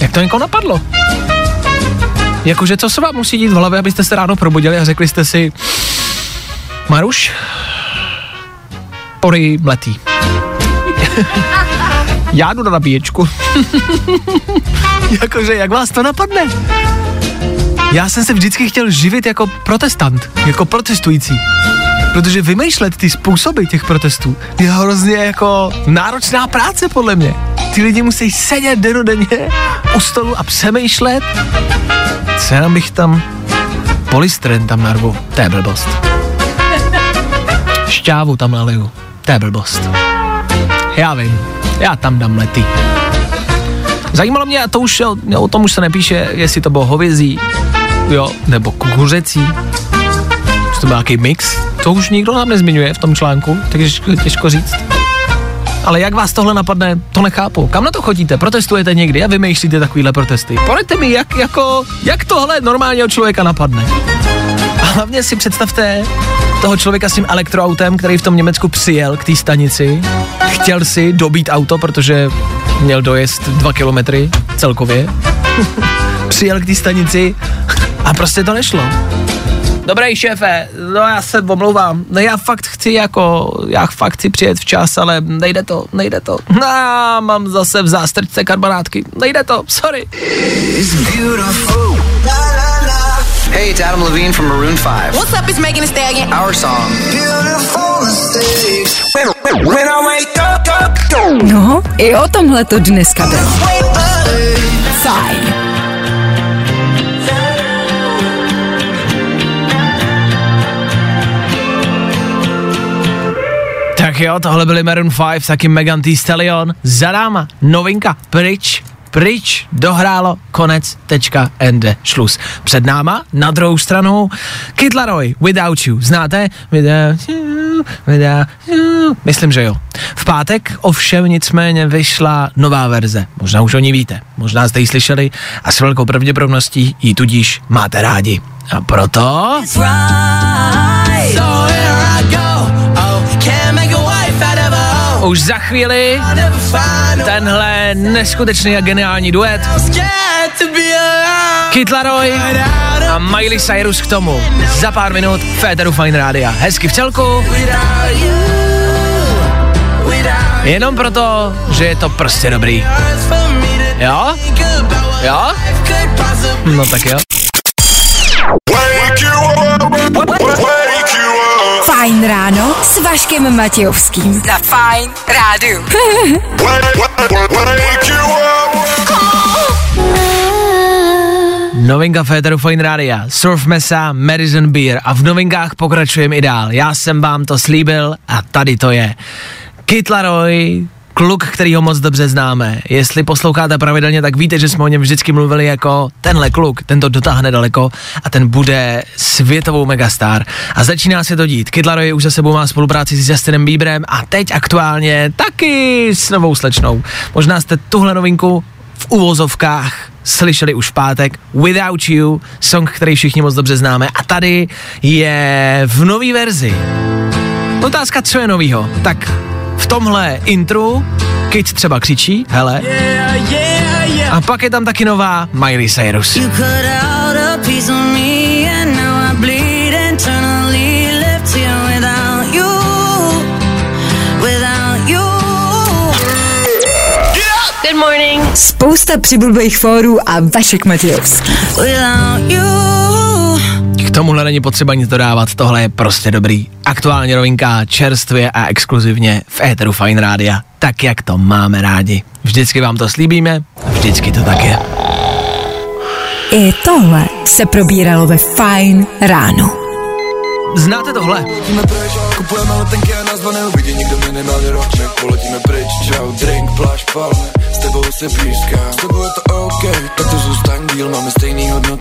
jak to někoho napadlo? Jakože co se vám musí dít v hlavě, abyste se ráno probudili a řekli jste si, Maruš, porý mletý. Já jdu na nabíječku. Jakože, jak vás to napadne? Já jsem se vždycky chtěl živit jako protestant, jako protestující. Protože vymýšlet ty způsoby těch protestů je hrozně jako náročná práce podle mě. Ty lidi musí sedět denodenně u stolu a přemýšlet. Co já bych tam polystyren tam narvu, to je blbost. Šťávu tam naliju, to je blbost. Já vím. Já tam dám lety. Zajímalo mě, a to už, jo, o tom už se nepíše, jestli to bylo hovězí, jo, nebo kukuřecí, to byl nějaký mix, to už nikdo nám nezmiňuje v tom článku, takže těžko říct. Ale jak vás tohle napadne, to nechápu. Kam na to chodíte? Protestujete někdy a vymýšlíte takovýhle protesty? Poraďte mi, jak, jako, jak tohle normálního člověka napadne. A hlavně si představte toho člověka s tím elektroautem, který v tom Německu přijel k té stanici, chtěl si dobít auto, protože měl dojezd dva kilometry celkově, přijel k té stanici a prostě to nešlo. Dobrý šéfe, no já se omlouvám, no já fakt chci jako, já fakt chci přijet včas, ale nejde to, nejde to. No, mám zase v zástrčce karbanátky, nejde to, sorry. Hey, it's Adam Levine from Maroon five. What's up, it's Megan Thee Stallion. Our song. Beautiful mistakes. When I wake up, up, up. No, i o tomhle to dneska bylo. Fajn. Tak jo, tohle byly Maroon five, taky Megan Thee Stallion. Za náma novinka, pryč. Pryč, dohrálo, konec, tečka, ende, šluz. Před náma, na druhou stranu, Kid LAROI, Without You, znáte? Without you, without you. Myslím, že jo. V pátek ovšem nicméně vyšla nová verze, možná už o ní víte, možná jste ji slyšeli a s velkou pravděpodobností ji tudíž máte rádi. A proto... Už za chvíli tenhle neskutečný a geniální duet Kid LAROI a Miley Cyrus k tomu za pár minut v éteru Fajn rádia. Hezky v celku. Jenom proto, že je to prostě dobrý. Jo? Jo? No tak jo. Fajn ráno s Vaškem Matějovským. Za Fajn rádio. Novinka Féteru Fajn rádia, Surf Mesa, Madison Beer a v novinkách pokračujeme i dál. Já jsem vám to slíbil a tady to je. Kid LAROI, kluk, který ho moc dobře známe. Jestli posloucháte pravidelně, tak víte, že jsme o něm vždycky mluvili jako tenhle kluk, ten to dotáhne daleko a ten bude světovou megastar. A začíná se to dít. Kid LAROI už za sebou má spolupráci s Justinem Bieberem a teď aktuálně taky s novou slečnou. Možná jste tuhle novinku v uvozovkách slyšeli už v pátek, Without You, song, který všichni moc dobře známe, a tady je v nový verzi. Otázka, co je novýho? Tak v tomhle intru Kid třeba křičí, hele. Yeah, yeah, yeah. A pak je tam taky nová Miley Cyrus. Spousta přibulbých fórů a Vašek Matějovský. K tomuhle není potřeba nic dodávat, tohle je prostě dobrý. Aktuálně novinka, čerstvě a exkluzivně v éteru Fajn rádia, tak jak to máme rádi. Vždycky vám to slíbíme, vždycky to tak je. I tohle se probíralo ve Fajn ráno. Znáte tohle?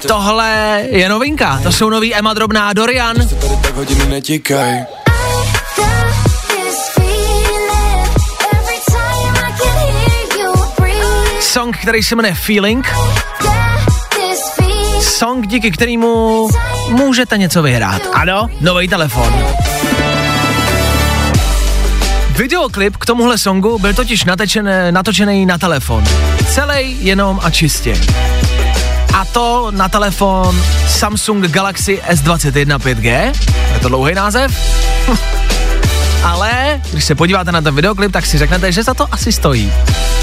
Tohle je novinka, to jsou nový Ema Drobná a Dorian. Song, který se jmenuje Feeling. Song, díky kterému můžete něco vyhrát. Ano, nový telefon. Videoklip k tomuhle songu byl totiž natečený, natočený na telefon. Celý jenom a čistě. A to na telefon Samsung Galaxy S dvacet jedna pět G. Je to dlouhý název. Ale když se podíváte na ten videoklip, tak si řeknete, že za to asi stojí.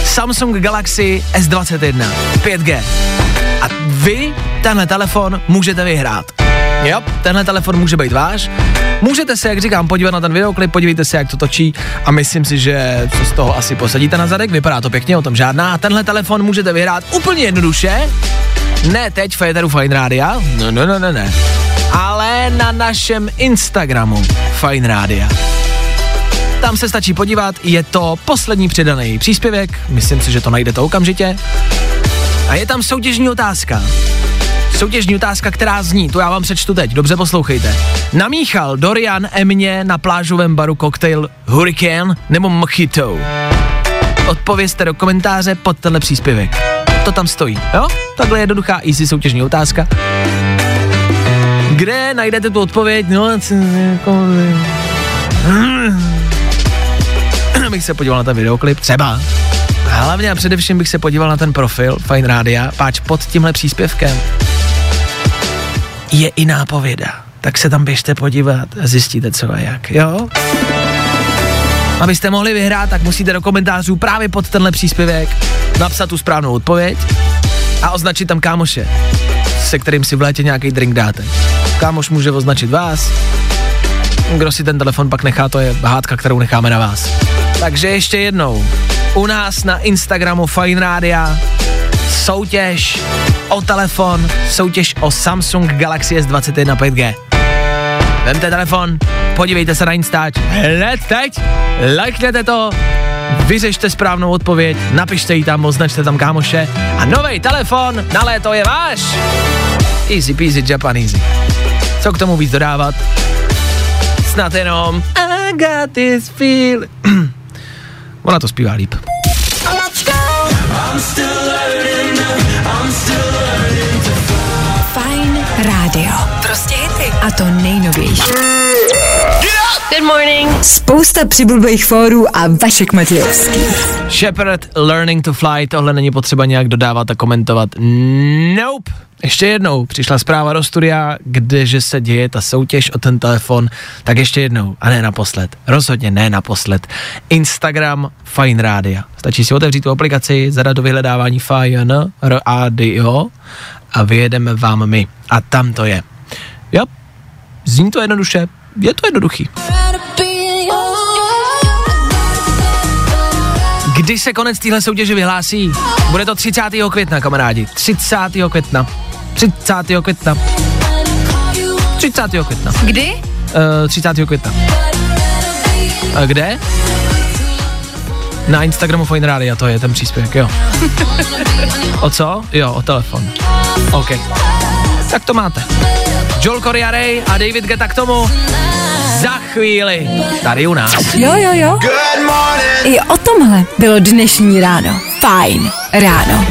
Samsung Galaxy S dvacet jedna pět G. A vy tenhle telefon můžete vyhrát. Jo, tenhle telefon může být váš. Můžete se, jak říkám, podívat na ten videoklip, podívejte se, jak to točí, a myslím si, že co z toho asi posadíte na zadek, vypadá to pěkně, o tom žádná. A tenhle telefon můžete vyhrát úplně jednoduše. Ne teď v éteru Fajn rádia, no, no, no, ne, ne. Ale na našem Instagramu Fajn rádia. Tam se stačí podívat, je to poslední přidaný příspěvek, myslím si, že to najdete okamžitě. A je tam soutěžní otázka. Soutěžní otázka, která zní, to já vám přečtu teď, dobře poslouchejte. Namíchal Dorian Emě na plážovém baru koktejl Hurricane nebo Mojito? Odpovězte do komentáře pod tenhle příspěvek. To tam stojí, jo? Takhle jednoduchá easy soutěžní otázka. Kde najdete tu odpověď? No, bych se podíval na ten videoklip, třeba. Hlavně a především bych se podíval na ten profil Fajn rádia, páč pod tímhle příspěvkem je i nápověda, tak se tam běžte podívat a zjistíte, co a jak, jo? Abyste mohli vyhrát, tak musíte do komentářů právě pod tenhle příspěvek napsat tu správnou odpověď a označit tam kámoše, se kterým si v létě nějaký drink dáte. Kámoš může označit vás, kdo si ten telefon pak nechá, to je hádka, kterou necháme na vás. Takže ještě jednou, u nás na Instagramu Fajn rádia soutěž o telefon, soutěž o Samsung Galaxy S dvacet jedna pět G. Vemte telefon, podívejte se na Instač, hned teď, lajkněte to, vyřešte správnou odpověď, napište ji tam, označte tam kámoše a novej telefon na léto je váš. Easy peasy Japanese. Co k tomu víc dodávat? Snad jenom I got this feel. Ona to zpívá líp. Fajn rádio. Prostě hity. A to nejnovější. Good morning. Spousta přibulbých fórů a Vašek Matějovský. Shepherd, Learning to Fly, tohle není potřeba nějak dodávat a komentovat. Nope. Ještě jednou přišla zpráva do studia, kdeže se děje ta soutěž o ten telefon, tak ještě jednou a ne naposled, rozhodně ne naposled. Instagram Fajn rádia. Stačí si otevřít tu aplikaci, zadat do vyhledávání Fajn rádio a vyjedeme vám my. A tam to je. Jo, zní to jednoduše, je to jednoduchý. Když se konec téhle soutěže vyhlásí, bude to třicátého května, kamarádi. třicátého května. třicátého května. třicátého května. Kdy? Uh, třicátého května. A kde? Na Instagramu Fajn rádia, to je ten příspěvek, jo. O co? Jo, o telefon. OK. Tak to máte. Joel Corriere a David Guetta k tomu za chvíli. Tady u nás. Jo, jo, jo. Good morning. I o tomhle bylo dnešní ráno. Fajn ráno.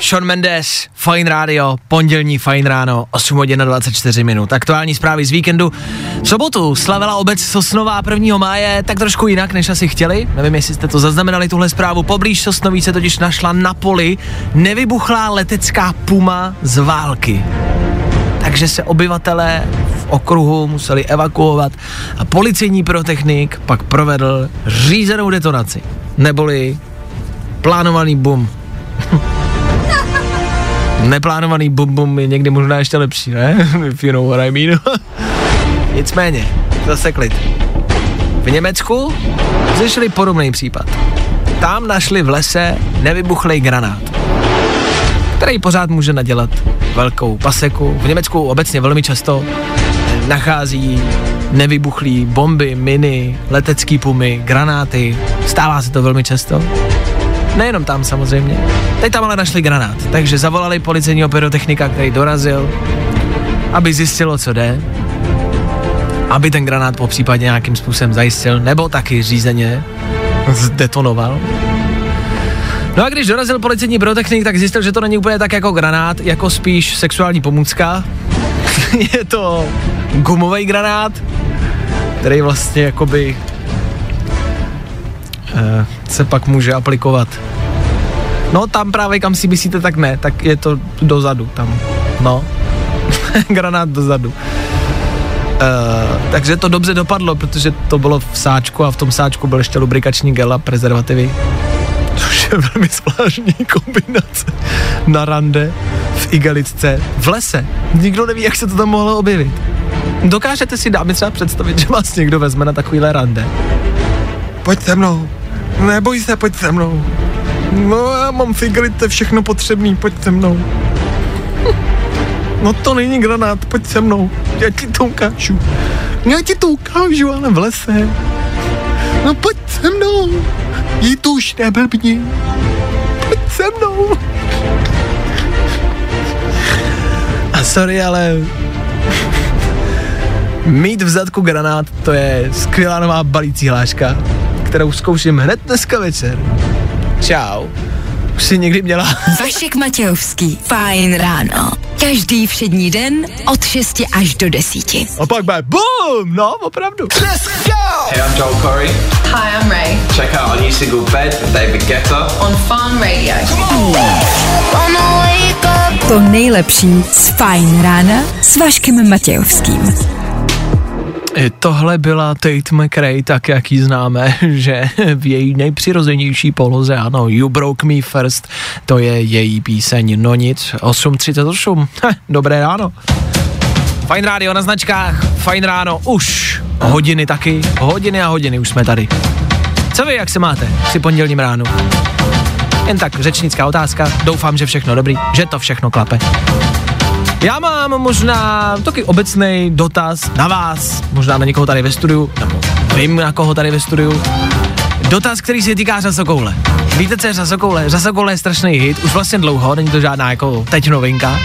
Sean Mendes, Fajn rádio, pondělní Fajn ráno, osm hodin dvacet čtyři minut. Aktuální zprávy z víkendu. V sobotu slavila obec Sosnova prvního máje tak trošku jinak, než asi chtěli. Nevím, jestli jste to zaznamenali, tuhle zprávu. Poblíž Sosnoví se totiž našla na poli nevybuchlá letecká puma z války. Takže se obyvatelé v okruhu museli evakuovat a policejní pyrotechnik pak provedl řízenou detonaci, neboli plánovaný bum. Neplánovaný bum bum je někdy možná ještě lepší, ne? If you know what I mean. Nicméně, zase klid. V Německu řešili podobný případ. Tam našli v lese nevybuchlý granát, který pořád může nadělat velkou paseku. V Německu obecně velmi často nachází nevybuchlý bomby, miny, letecký pumy, granáty. Stává se to velmi často. Nejenom tam samozřejmě. Teď tam ale našli granát, takže zavolali policejního pyrotechnika, který dorazil, aby zjistilo, co jde, aby ten granát popřípadě nějakým způsobem zajistil, nebo taky řízeně zdetonoval. No a když dorazil policejní pyrotechnik, tak zjistil, že to není úplně tak jako granát, jako spíš sexuální pomůcka. Je to gumový granát, který vlastně jakoby eh, se pak může aplikovat. No tam právě, kam si myslíte, tak ne, tak je to dozadu tam, no. Granát dozadu. Uh, takže to dobře dopadlo, protože to bylo v sáčku a v tom sáčku byl ještě lubrikační gel a prezervativy. Což je velmi zvláštní kombinace na rande, v igalitce, v lese. Nikdo neví, jak se to tam mohlo objevit. Dokážete si, dámy, třeba představit, že vás někdo vezme na takovýhle rande? Pojď se mnou. Neboj se, pojď se mnou. No já mám v igalitce všechno potřebný, pojď se mnou. No to není granát, pojď se mnou. Já ti to ukážu. Já ti to ukážu, ale v lese. No pojď se mnou. Jí to už neblbni. Pojď se mnou. A sorry, ale mít v zadku granát, to je skvělá nová balící hláška, kterou zkouším hned dneska večer. Čau. Už jsi někdy měla? Vašek Matějovský, Fajn ráno. Každý všední den od šesti až do desíti. A pak bude BOOM! No, opravdu. Let's go! Hey, I'm Joel Corey. Hi, I'm Ray. Check out our new single Bed with David Guetta on Fajn Radio. To nejlepší z Fajn rána s Vaškem Matějovským. I tohle byla Tate McRae, tak jak ji známe, že v její nejpřirozenější poloze, ano, You Broke Me First, to je její píseň. No nic, osm třicet osm, dobré ráno. Fajn rádio na značkách, Fajn ráno už, hodiny taky, hodiny a hodiny už jsme tady. Co vy, jak se máte při pondělním ránu? Jen tak řečnická otázka, doufám, že všechno dobrý, že to všechno klape. Já mám možná taky obecný dotaz na vás, možná na někoho tady ve studiu, nebo vím, na koho tady ve studiu. Dotaz, který se týká řasokoule. Víte, co je řasokoule? Řasokoule je strašný hit, už vlastně dlouho, není to žádná jako teď novinka.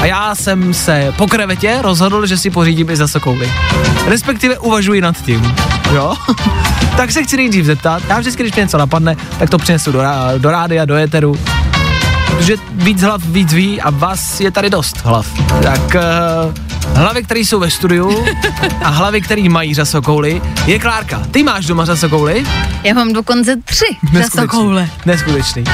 A já jsem se po krevetě rozhodl, že si pořídím i řasokouly. Respektive uvažuji nad tím, jo? Tak se chci nejdřív zeptat, já vždycky, když mě něco napadne, tak to přinesu do, rá- do rádia, do éteru. Protože víc hlav víc ví a vás je tady dost hlav. Tak uh, hlavy, které jsou ve studiu a hlavy, které mají řasokouly, je Klárka. Ty máš doma řasokouly? Já mám dokonce tři řasokoule. Neskutečný.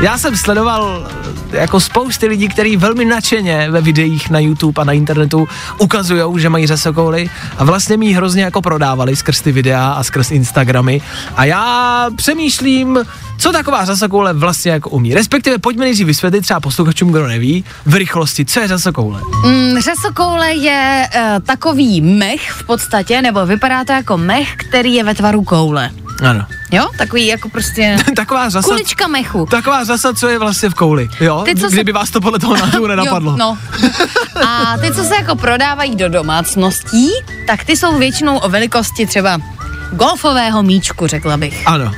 Já jsem sledoval jako spousty lidí, kteří velmi nadšeně ve videích na YouTube a na internetu ukazujou, že mají řasokouly a vlastně mi ji hrozně jako prodávali skrz ty videa a skrz Instagramy. A já přemýšlím, co taková řasokoule vlastně jako umí. Respektive pojďme nejdřív vysvětlit třeba posluchačům, kdo neví, v rychlosti, co je řasokoule. Mm, řasokoule je e, takový mech v podstatě, nebo vypadá to jako mech, který je ve tvaru koule. Ano. Jo, takový jako prostě taková řasa, kulička mechu. Taková řasa, co je vlastně v kouli, jo? Ty, kdyby se... vás to podle toho názvu nenapadlo. Jo, no. A ty, co se jako prodávají do domácností, tak ty jsou většinou o velikosti třeba golfového míčku, řekla bych. Ano.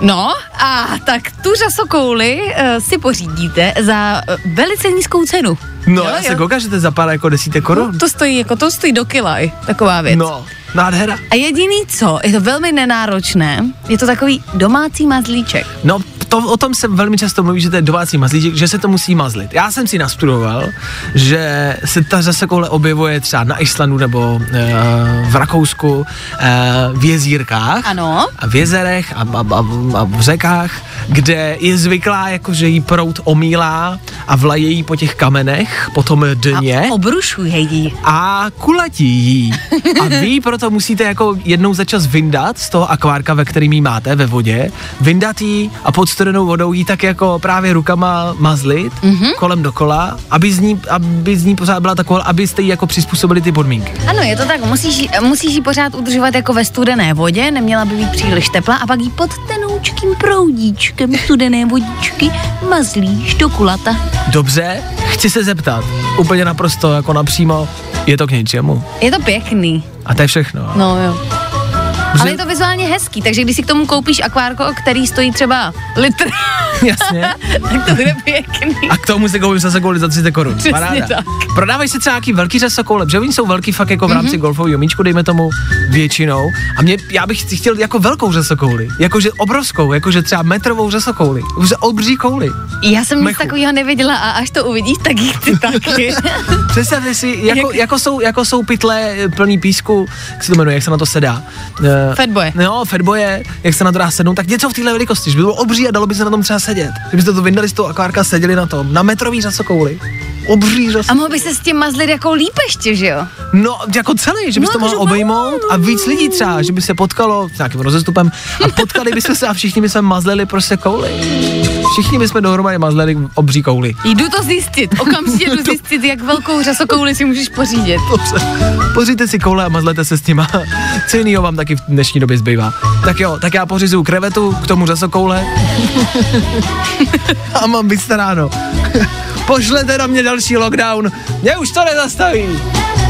No a tak tu řasokouli uh, si pořídíte za uh, velice nízkou cenu. No, jo, já se kouká, že to za pár jako desítek korun. No, to stojí, jako to stojí do kila, taková věc. No. Nádhera. A jediný co, je to velmi nenáročné, je to takový domácí mazlíček. No, to, o tom se velmi často mluví, že to je domácí mazlíček, že se to musí mazlit. Já jsem si nastudoval, že se ta zasekoule objevuje třeba na Islandu nebo e, v Rakousku, e, v jezírkách, ano. A v jezerech a, a, a, a v řekách, kde je zvyklá, jakože jí proud omílá a vlaje jí po těch kamenech, po tom dně. A obrušuje jí. A kulatí jí. A vy proto musíte jako jednou za čas vyndat z toho akvárka, ve kterým jí máte, ve vodě, vyndat jí a pod studenou vodou jí tak jako právě rukama mazlit, mm-hmm, kolem dokola, aby z ní, aby z ní pořád byla taková, abyste jí jako přizpůsobili ty podmínky. Ano, je to tak, musíš, musíš jí pořád udržovat jako ve studené vodě, neměla by být příliš tepla a pak jí pod tenoučkým proudíčkem studené vodičky mazlíš do kulata. Dobře, chci se zeptat, úplně naprosto, jako napřímo, je to k něčemu? Je to pěkný. A to je všechno. No jo. Že... Ale je to vizuálně hezký, takže když si k tomu koupíš akvárko, který stojí třeba litr, jasně, tak to bude pěkný. A k tomu si koupím zasekouli za třicet korun. Paráda. Tak. Prodávají se třeba nějaký velký zasekoule, protože oni jsou velký fakt jako v rámci, mm-hmm, golfového míčku, dejme tomu, většinou. A mě, já bych si chtěl jako velkou zasekouli, jakože obrovskou, jakože třeba metrovou zasekouli, obří kouli. Já jsem nic takového nevěděla a až to uvidíš, tak jich ty taky. Představte si, jako, jako, jsou, jako jsou pytle plný písku, jak se to jmenuje, jak se na to sedá. Fatboy. No, fatboy, jak se na to dá sednout, tak něco v téhle velikosti, že by bylo obří a dalo by se na tom třeba sedět. Kdybyste to vyndali z toho akvárka, seděli na tom, na metrový řasokouli. Obří řasokouli. A mohl by se s tím mazlit jako líp ještě, že jo? No, jako celý, že bys no, to mohl obejmout a víc lidí třeba, že by se potkalo s nějakým rozestupem a potkali byste se a všichni by se mazlili prostě kouli. Všichni bychom dohromady mazlili obří kouli. Jdu to zjistit, okamžitě jdu zjistit, jak velkou řasokouli si můžeš pořídit. Dobře. Poříďte si koule a mazlete se s nima. Co jiného vám taky v dnešní době zbývá. Tak jo, tak já pořizuju krevetu, k tomu řasokoule. A mám být staráno. Pošlete na mě další lockdown. Mě už to nezastaví.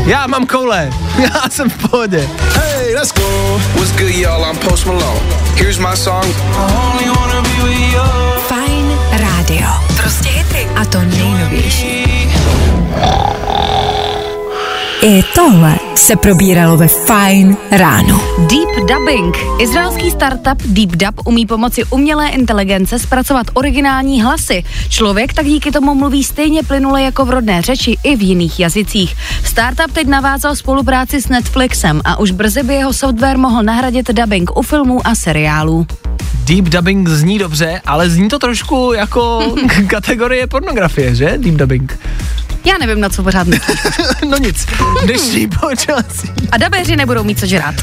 Já mám koule. Já jsem v pohodě. Hey, let's go. What's good, y'all? I'm Post Malone. Here's my song. I only wanna be with you. Fajn rádio. Prostě hity. A to nejnovější. I tohle se probíralo ve Fajn ráno. Deep dubbing. Izraelský startup Deep Dub umí pomoci umělé inteligence zpracovat originální hlasy. Člověk tak díky tomu mluví stejně plynule jako v rodné řeči i v jiných jazycích. Startup teď navázal spolupráci s Netflixem a už brzy by jeho software mohl nahradit dubbing u filmů a seriálů. Deep dubbing zní dobře, ale zní to trošku jako kategorie pornografie, že? Deep dubbing. Já nevím, na co pořád myslíš. No nic, dnešní počasí. A dabéři nebudou mít co žrát.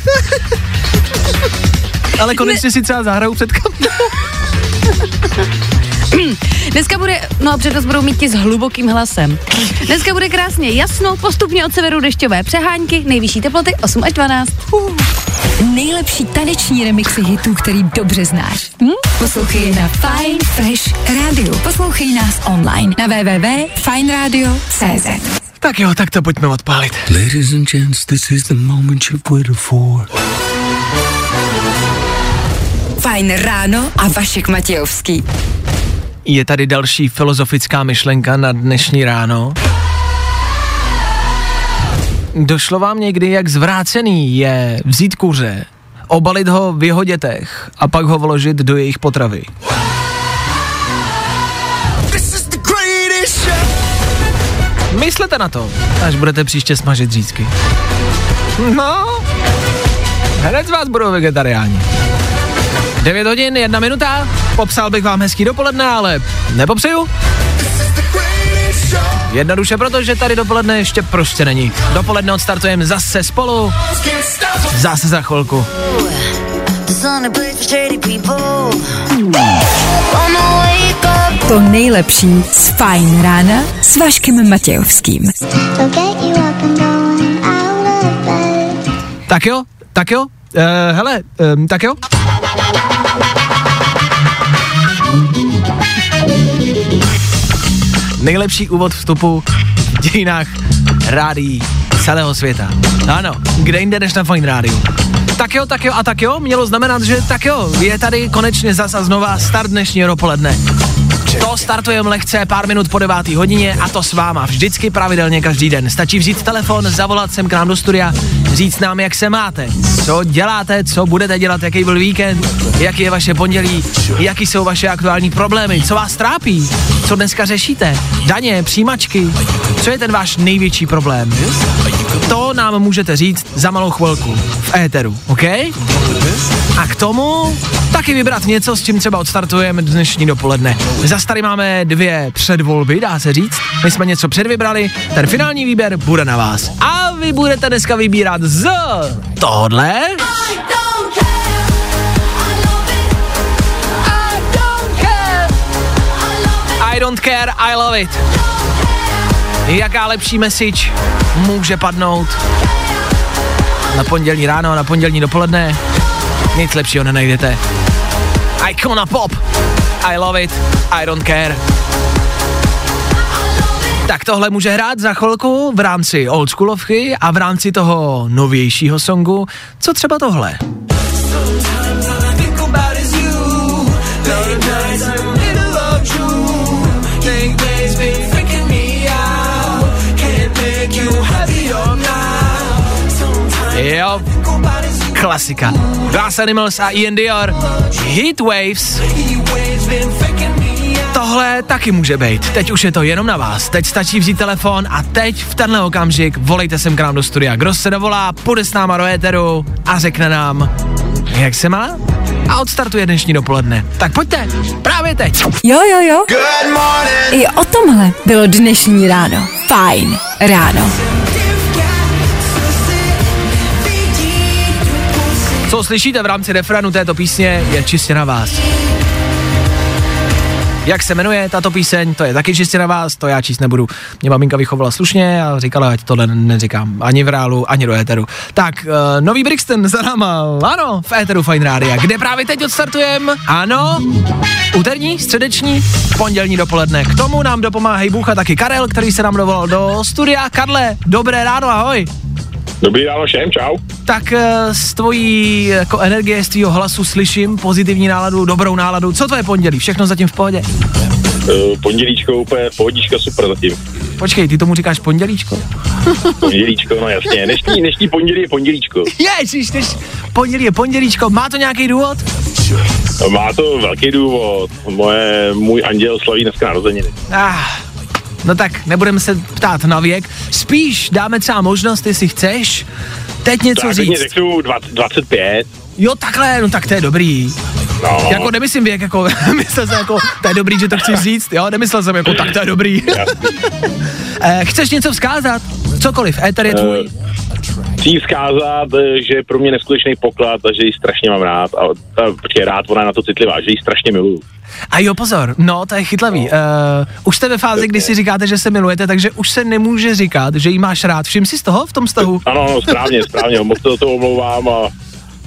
Ale konečně ne. Si třeba zahraju před kamerou. Dneska bude, no a přednost budou mít ti s hlubokým hlasem. Dneska bude krásně jasno, postupně od severu dešťové přehánky, nejvyšší teploty osm až dvanáct. Uh. Nejlepší taneční remixy hitů, který dobře znáš. Hm? Poslouchej na Fajn Fresh Radio. Poslouchej nás online na w w w tečka fajn radio tečka c z. Tak jo, tak to pojďme odpálit. Ladies and gents, this is the moment you've waited for. Fajn ráno a Vašek Matějovský. Je tady další filozofická myšlenka na dnešní ráno. Došlo vám někdy, jak zvrácený je vzít kuře, obalit ho v jeho dětech a pak ho vložit do jejich potravy? Myslete na to, až budete příště smažit řízky. No, hned z vás budou vegetariáni. devět hodin, jedna minuta, popsal bych vám hezký dopoledne, ale nepopřeju. Jednoduše, protože tady dopoledne ještě prostě není. Dopoledne odstartujeme zase spolu, zase za chvilku. To nejlepší z Fajn rána s Vaškem Matějovským. Tak jo, tak jo, uh, hele, um, tak jo. Nejlepší úvod vstupu v dějinách rádií celého světa. Ano, kde jinde než na Fajn rádiu. Tak jo, tak jo a tak jo, mělo znamenat, že tak jo, je tady konečně zas a znova start dnešního dopoledne. To startujeme lehce pár minut po deváté hodině a to s váma vždycky pravidelně každý den. Stačí vzít telefon, zavolat sem k nám do studia, říct nám, jak se máte, co děláte, co budete dělat, jaký byl víkend, jaký je vaše pondělí, jaký jsou vaše aktuální problémy, co vás trápí, co dneska řešíte, daně, přijímačky, co je ten váš největší problém. To nám můžete říct za malou chvilku v éteru, ok? A k tomu taky vybrat něco, s čím třeba odstartujeme dnešní dopoledne. Zas tady máme dvě předvolby, dá se říct. My jsme něco předvybrali, ten finální výběr bude na vás. A vy budete dneska vybírat z tohle. I don't care, I love it. Jaká lepší message může padnout na pondělní ráno, na pondělní dopoledne? Nic lepšího nenajdete. Icona Pop, I love it, I don't care. Tak tohle může hrát za chvilku v rámci oldschoolovky a v rámci toho novějšího songu. Co třeba tohle? Jo, klasika. Glass Animals a Ian Dior, Heat Waves. Tohle taky může být. Teď už je to jenom na vás. Teď stačí vzít telefon a teď v tenhle okamžik volejte sem k nám do studia. Kdo se dovolá, půjde s náma do éteru a řekne nám, jak se má, a odstartuje dnešní dopoledne. Tak pojďte, právě teď. Jo, jo, jo. Good morning. I o tomhle bylo dnešní ráno. Fajn ráno. Co slyšíte v rámci refrénu této písně, je čistě na vás. Jak se jmenuje tato píseň, to je taky čistě na vás, to já číst nebudu. Mě maminka vychovala slušně a říkala, ať tohle neříkám ani v reálu, ani do éteru. Tak, uh, nový Brixton za náma, ano, v éteru Fajn rádia, kde právě teď odstartujeme, ano, úterní, středeční, pondělní dopoledne. K tomu nám dopomáhají Bůh a taky Karel, který se nám dovolal do studia. Karle, dobré ráno, ahoj. Dobrý ráno všem, čau. Tak z tvojí jako energie, z tvýho hlasu slyším pozitivní náladu, dobrou náladu. Co tvoje pondělí? Všechno zatím v pohodě? Uh, pondělíčko úplně, pohodíčka super zatím. Počkej, ty tomu říkáš pondělíčko? Pondělíčko, no jasně. Dnešní, dnešní pondělí je pondělíčko. Ježiš, dneš, pondělí je pondělíčko. Má to nějaký důvod? No, má to velký důvod. Moje, můj anděl slaví dneska narozeniny. Ah. No tak, nebudeme se ptát na věk, spíš dáme třeba možnost, jestli chceš teď něco tak, říct. Tak, řeknu dvacet pět. Jo, takhle, no tak to je dobrý. No. Jako nemyslím věk, jako, myslel jsem jako, to je dobrý, že to chceš říct, jo, nemyslel jsem jako, tak to je dobrý. Chceš něco vzkázat? Cokoliv, éter je tvůj. Chci vzkázat, že je pro mě neskutečný poklad a že ji strašně mám rád. A protože rád, ona je na to citlivá, že ji strašně miluju. A jo, pozor, no, to je chytlavý. No. Uh, už jste ve fázi, kdy si říkáte, že se milujete, takže už se nemůže říkat, že ji máš rád. Všim si z toho v tom vztahu? Ano, no, správně, správně, moc se do toho omlouvám a,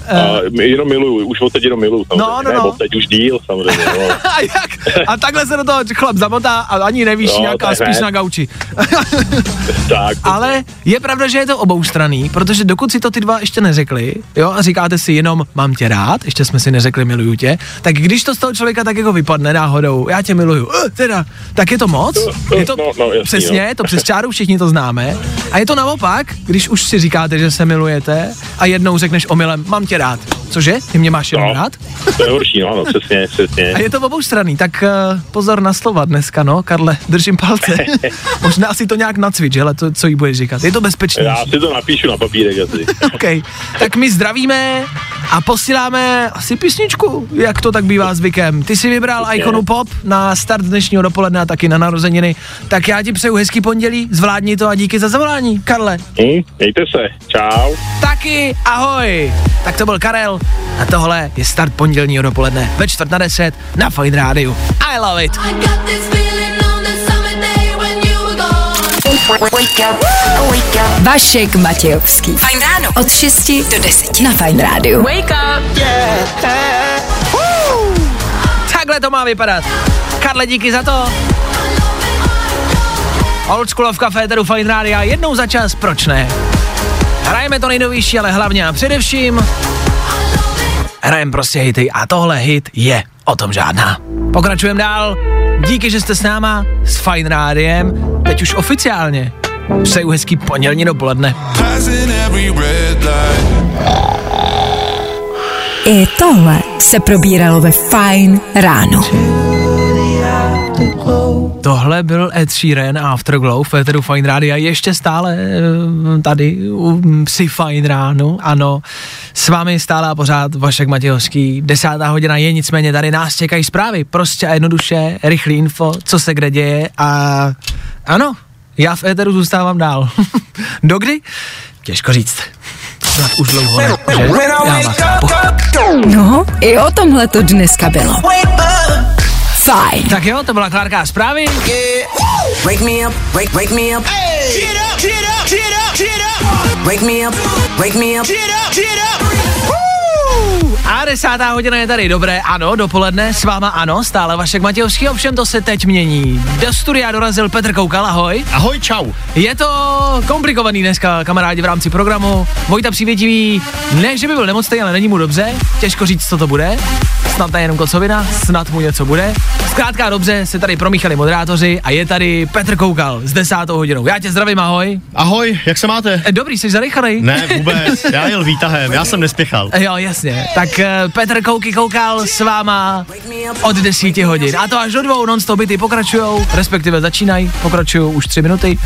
a uh, jenom miluju, už od teď jenom miluju. No, no, ne, no. Od teď už díl, samozřejmě. No. A, jak? A takhle se do toho chlap zamotá a ani nevíš, no, nějaká spíš ne. Na gauči. Tak. Ale je pravda, že je to oboustranný, protože dokud si to ty dva ještě neřekli, jo, a říkáte si jenom mám tě rád, ještě jsme si neřekli miluju tě, tak když to z toho člověka tak jako vypadne náhodou, já tě miluju, uh, teda, tak je to moc, je to no, no, jasný, přesně, no. To přes čáru, všichni to známe, a je to naopak, když už si říkáte, že se milujete a jednou řekneš omylem, mám tě rád, cože, ty mě máš jenom no, rád? To je horší, no, no, přesně, přesně. A je to oboustranný, tak uh, pozor na slova dneska, no, Karle, držím palce, možná si to nějak nacvič, hele, to, co jí budeš říkat, je to bezpečnější. Já si to napíšu na papírek asi. Okay. Tak my zdravíme a posíláme asi písničku, jak to tak bývá zvykem. Ty si vybral Iconu Pop na start dnešního dopoledne a taky na narozeniny, tak já ti přeju hezký pondělí, zvládni to a díky za zavolání, Karle. Mm, mějte se, čau. Taky, ahoj. Tak to byl Karel a tohle je start pondělního dopoledne ve čtvrt na deset na Fajn rádiu. I love it. Vašek Matějovský. Fajn ráno. Od šesti do deseti na Fajn rádiu. Wake up, yeah. Uh, takhle to má vypadat. Karle, díky za to. Oldschoolovka v éteru Fajn rádia jednou za čas, proč ne? Hrajeme to nejnovější, ale hlavně a především Hrajem prostě hity a tohle hit je o tom žádná. Pokračujeme dál. Díky, že jste s náma s Fajn rádiem. Teď už oficiálně. Přeju hezký pondělní dopoledne. I tohle se probíralo ve Fajn ráno. Tohle byl Ed Sheeran Afterglow v éteru Fajn rádia, ještě stále tady při Fajn ráno, ano, s vámi stále a pořád Vašek Matějovský, desátá hodina je, nicméně tady nás čekají zprávy, prostě a jednoduše, rychlý info, co se kde děje a ano, já v éteru zůstávám dál. Dokdy? Těžko říct. Tak už dlouho ne, že? No, i o tomhle to dneska bylo. Fajn. Tak jo, to byla Klárka zprávy. Wake me up, wake, wake me up. Get up, get up, get up, get up. Wake me up, wake me up. Get up, get up. A desátá hodina je tady, dobré, ano, dopoledne, s váma ano, stále Vašek Matějovský, ovšem to se teď mění. Do studia dorazil Petr Koukal, ahoj. Ahoj, čau. Je to komplikovaný dneska, kamarádi, v rámci programu. Vojta Přívětivý, ne, že by byl nemocný, ale není mu dobře, těžko říct, co to bude. Snad ne jenom kocovina, snad mu něco bude. Zkrátka dobře, se tady promíchali moderátoři a je tady Petr Koukal s desátou hodinou. Já tě zdravím, ahoj. Ahoj, jak se máte? Dobrý, jsi zarychlej? Ne, vůbec, já jel výtahem, já jsem nespěchal. Jo, jasně. Tak Petr Kouky Koukal s váma od desíti hodin. A to až do dvou, non-stop byty pokračujou, respektive začínají, pokračujou už tři minuty.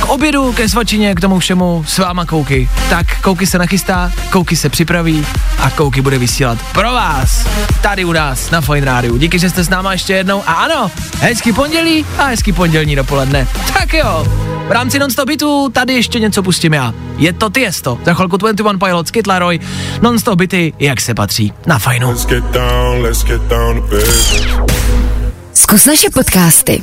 K obědu, ke svačině, k tomu všemu s váma Kouky. Tak Kouky se nachystá, Kouky se připraví a Kouky bude vysílat pro vás. Tady u nás na Fajn rádiu. Díky, že jste s náma ještě jednou. A ano, hezký pondělí a hezký pondělní dopoledne. Tak jo, v rámci non-stop bytů tady ještě něco pustím já. Je to Tiesto, za chvilku dvacet jedna Pilots, Kid LAROI, non-stop byty, jak se patří, na Fajnu. Zkus naše podcasty.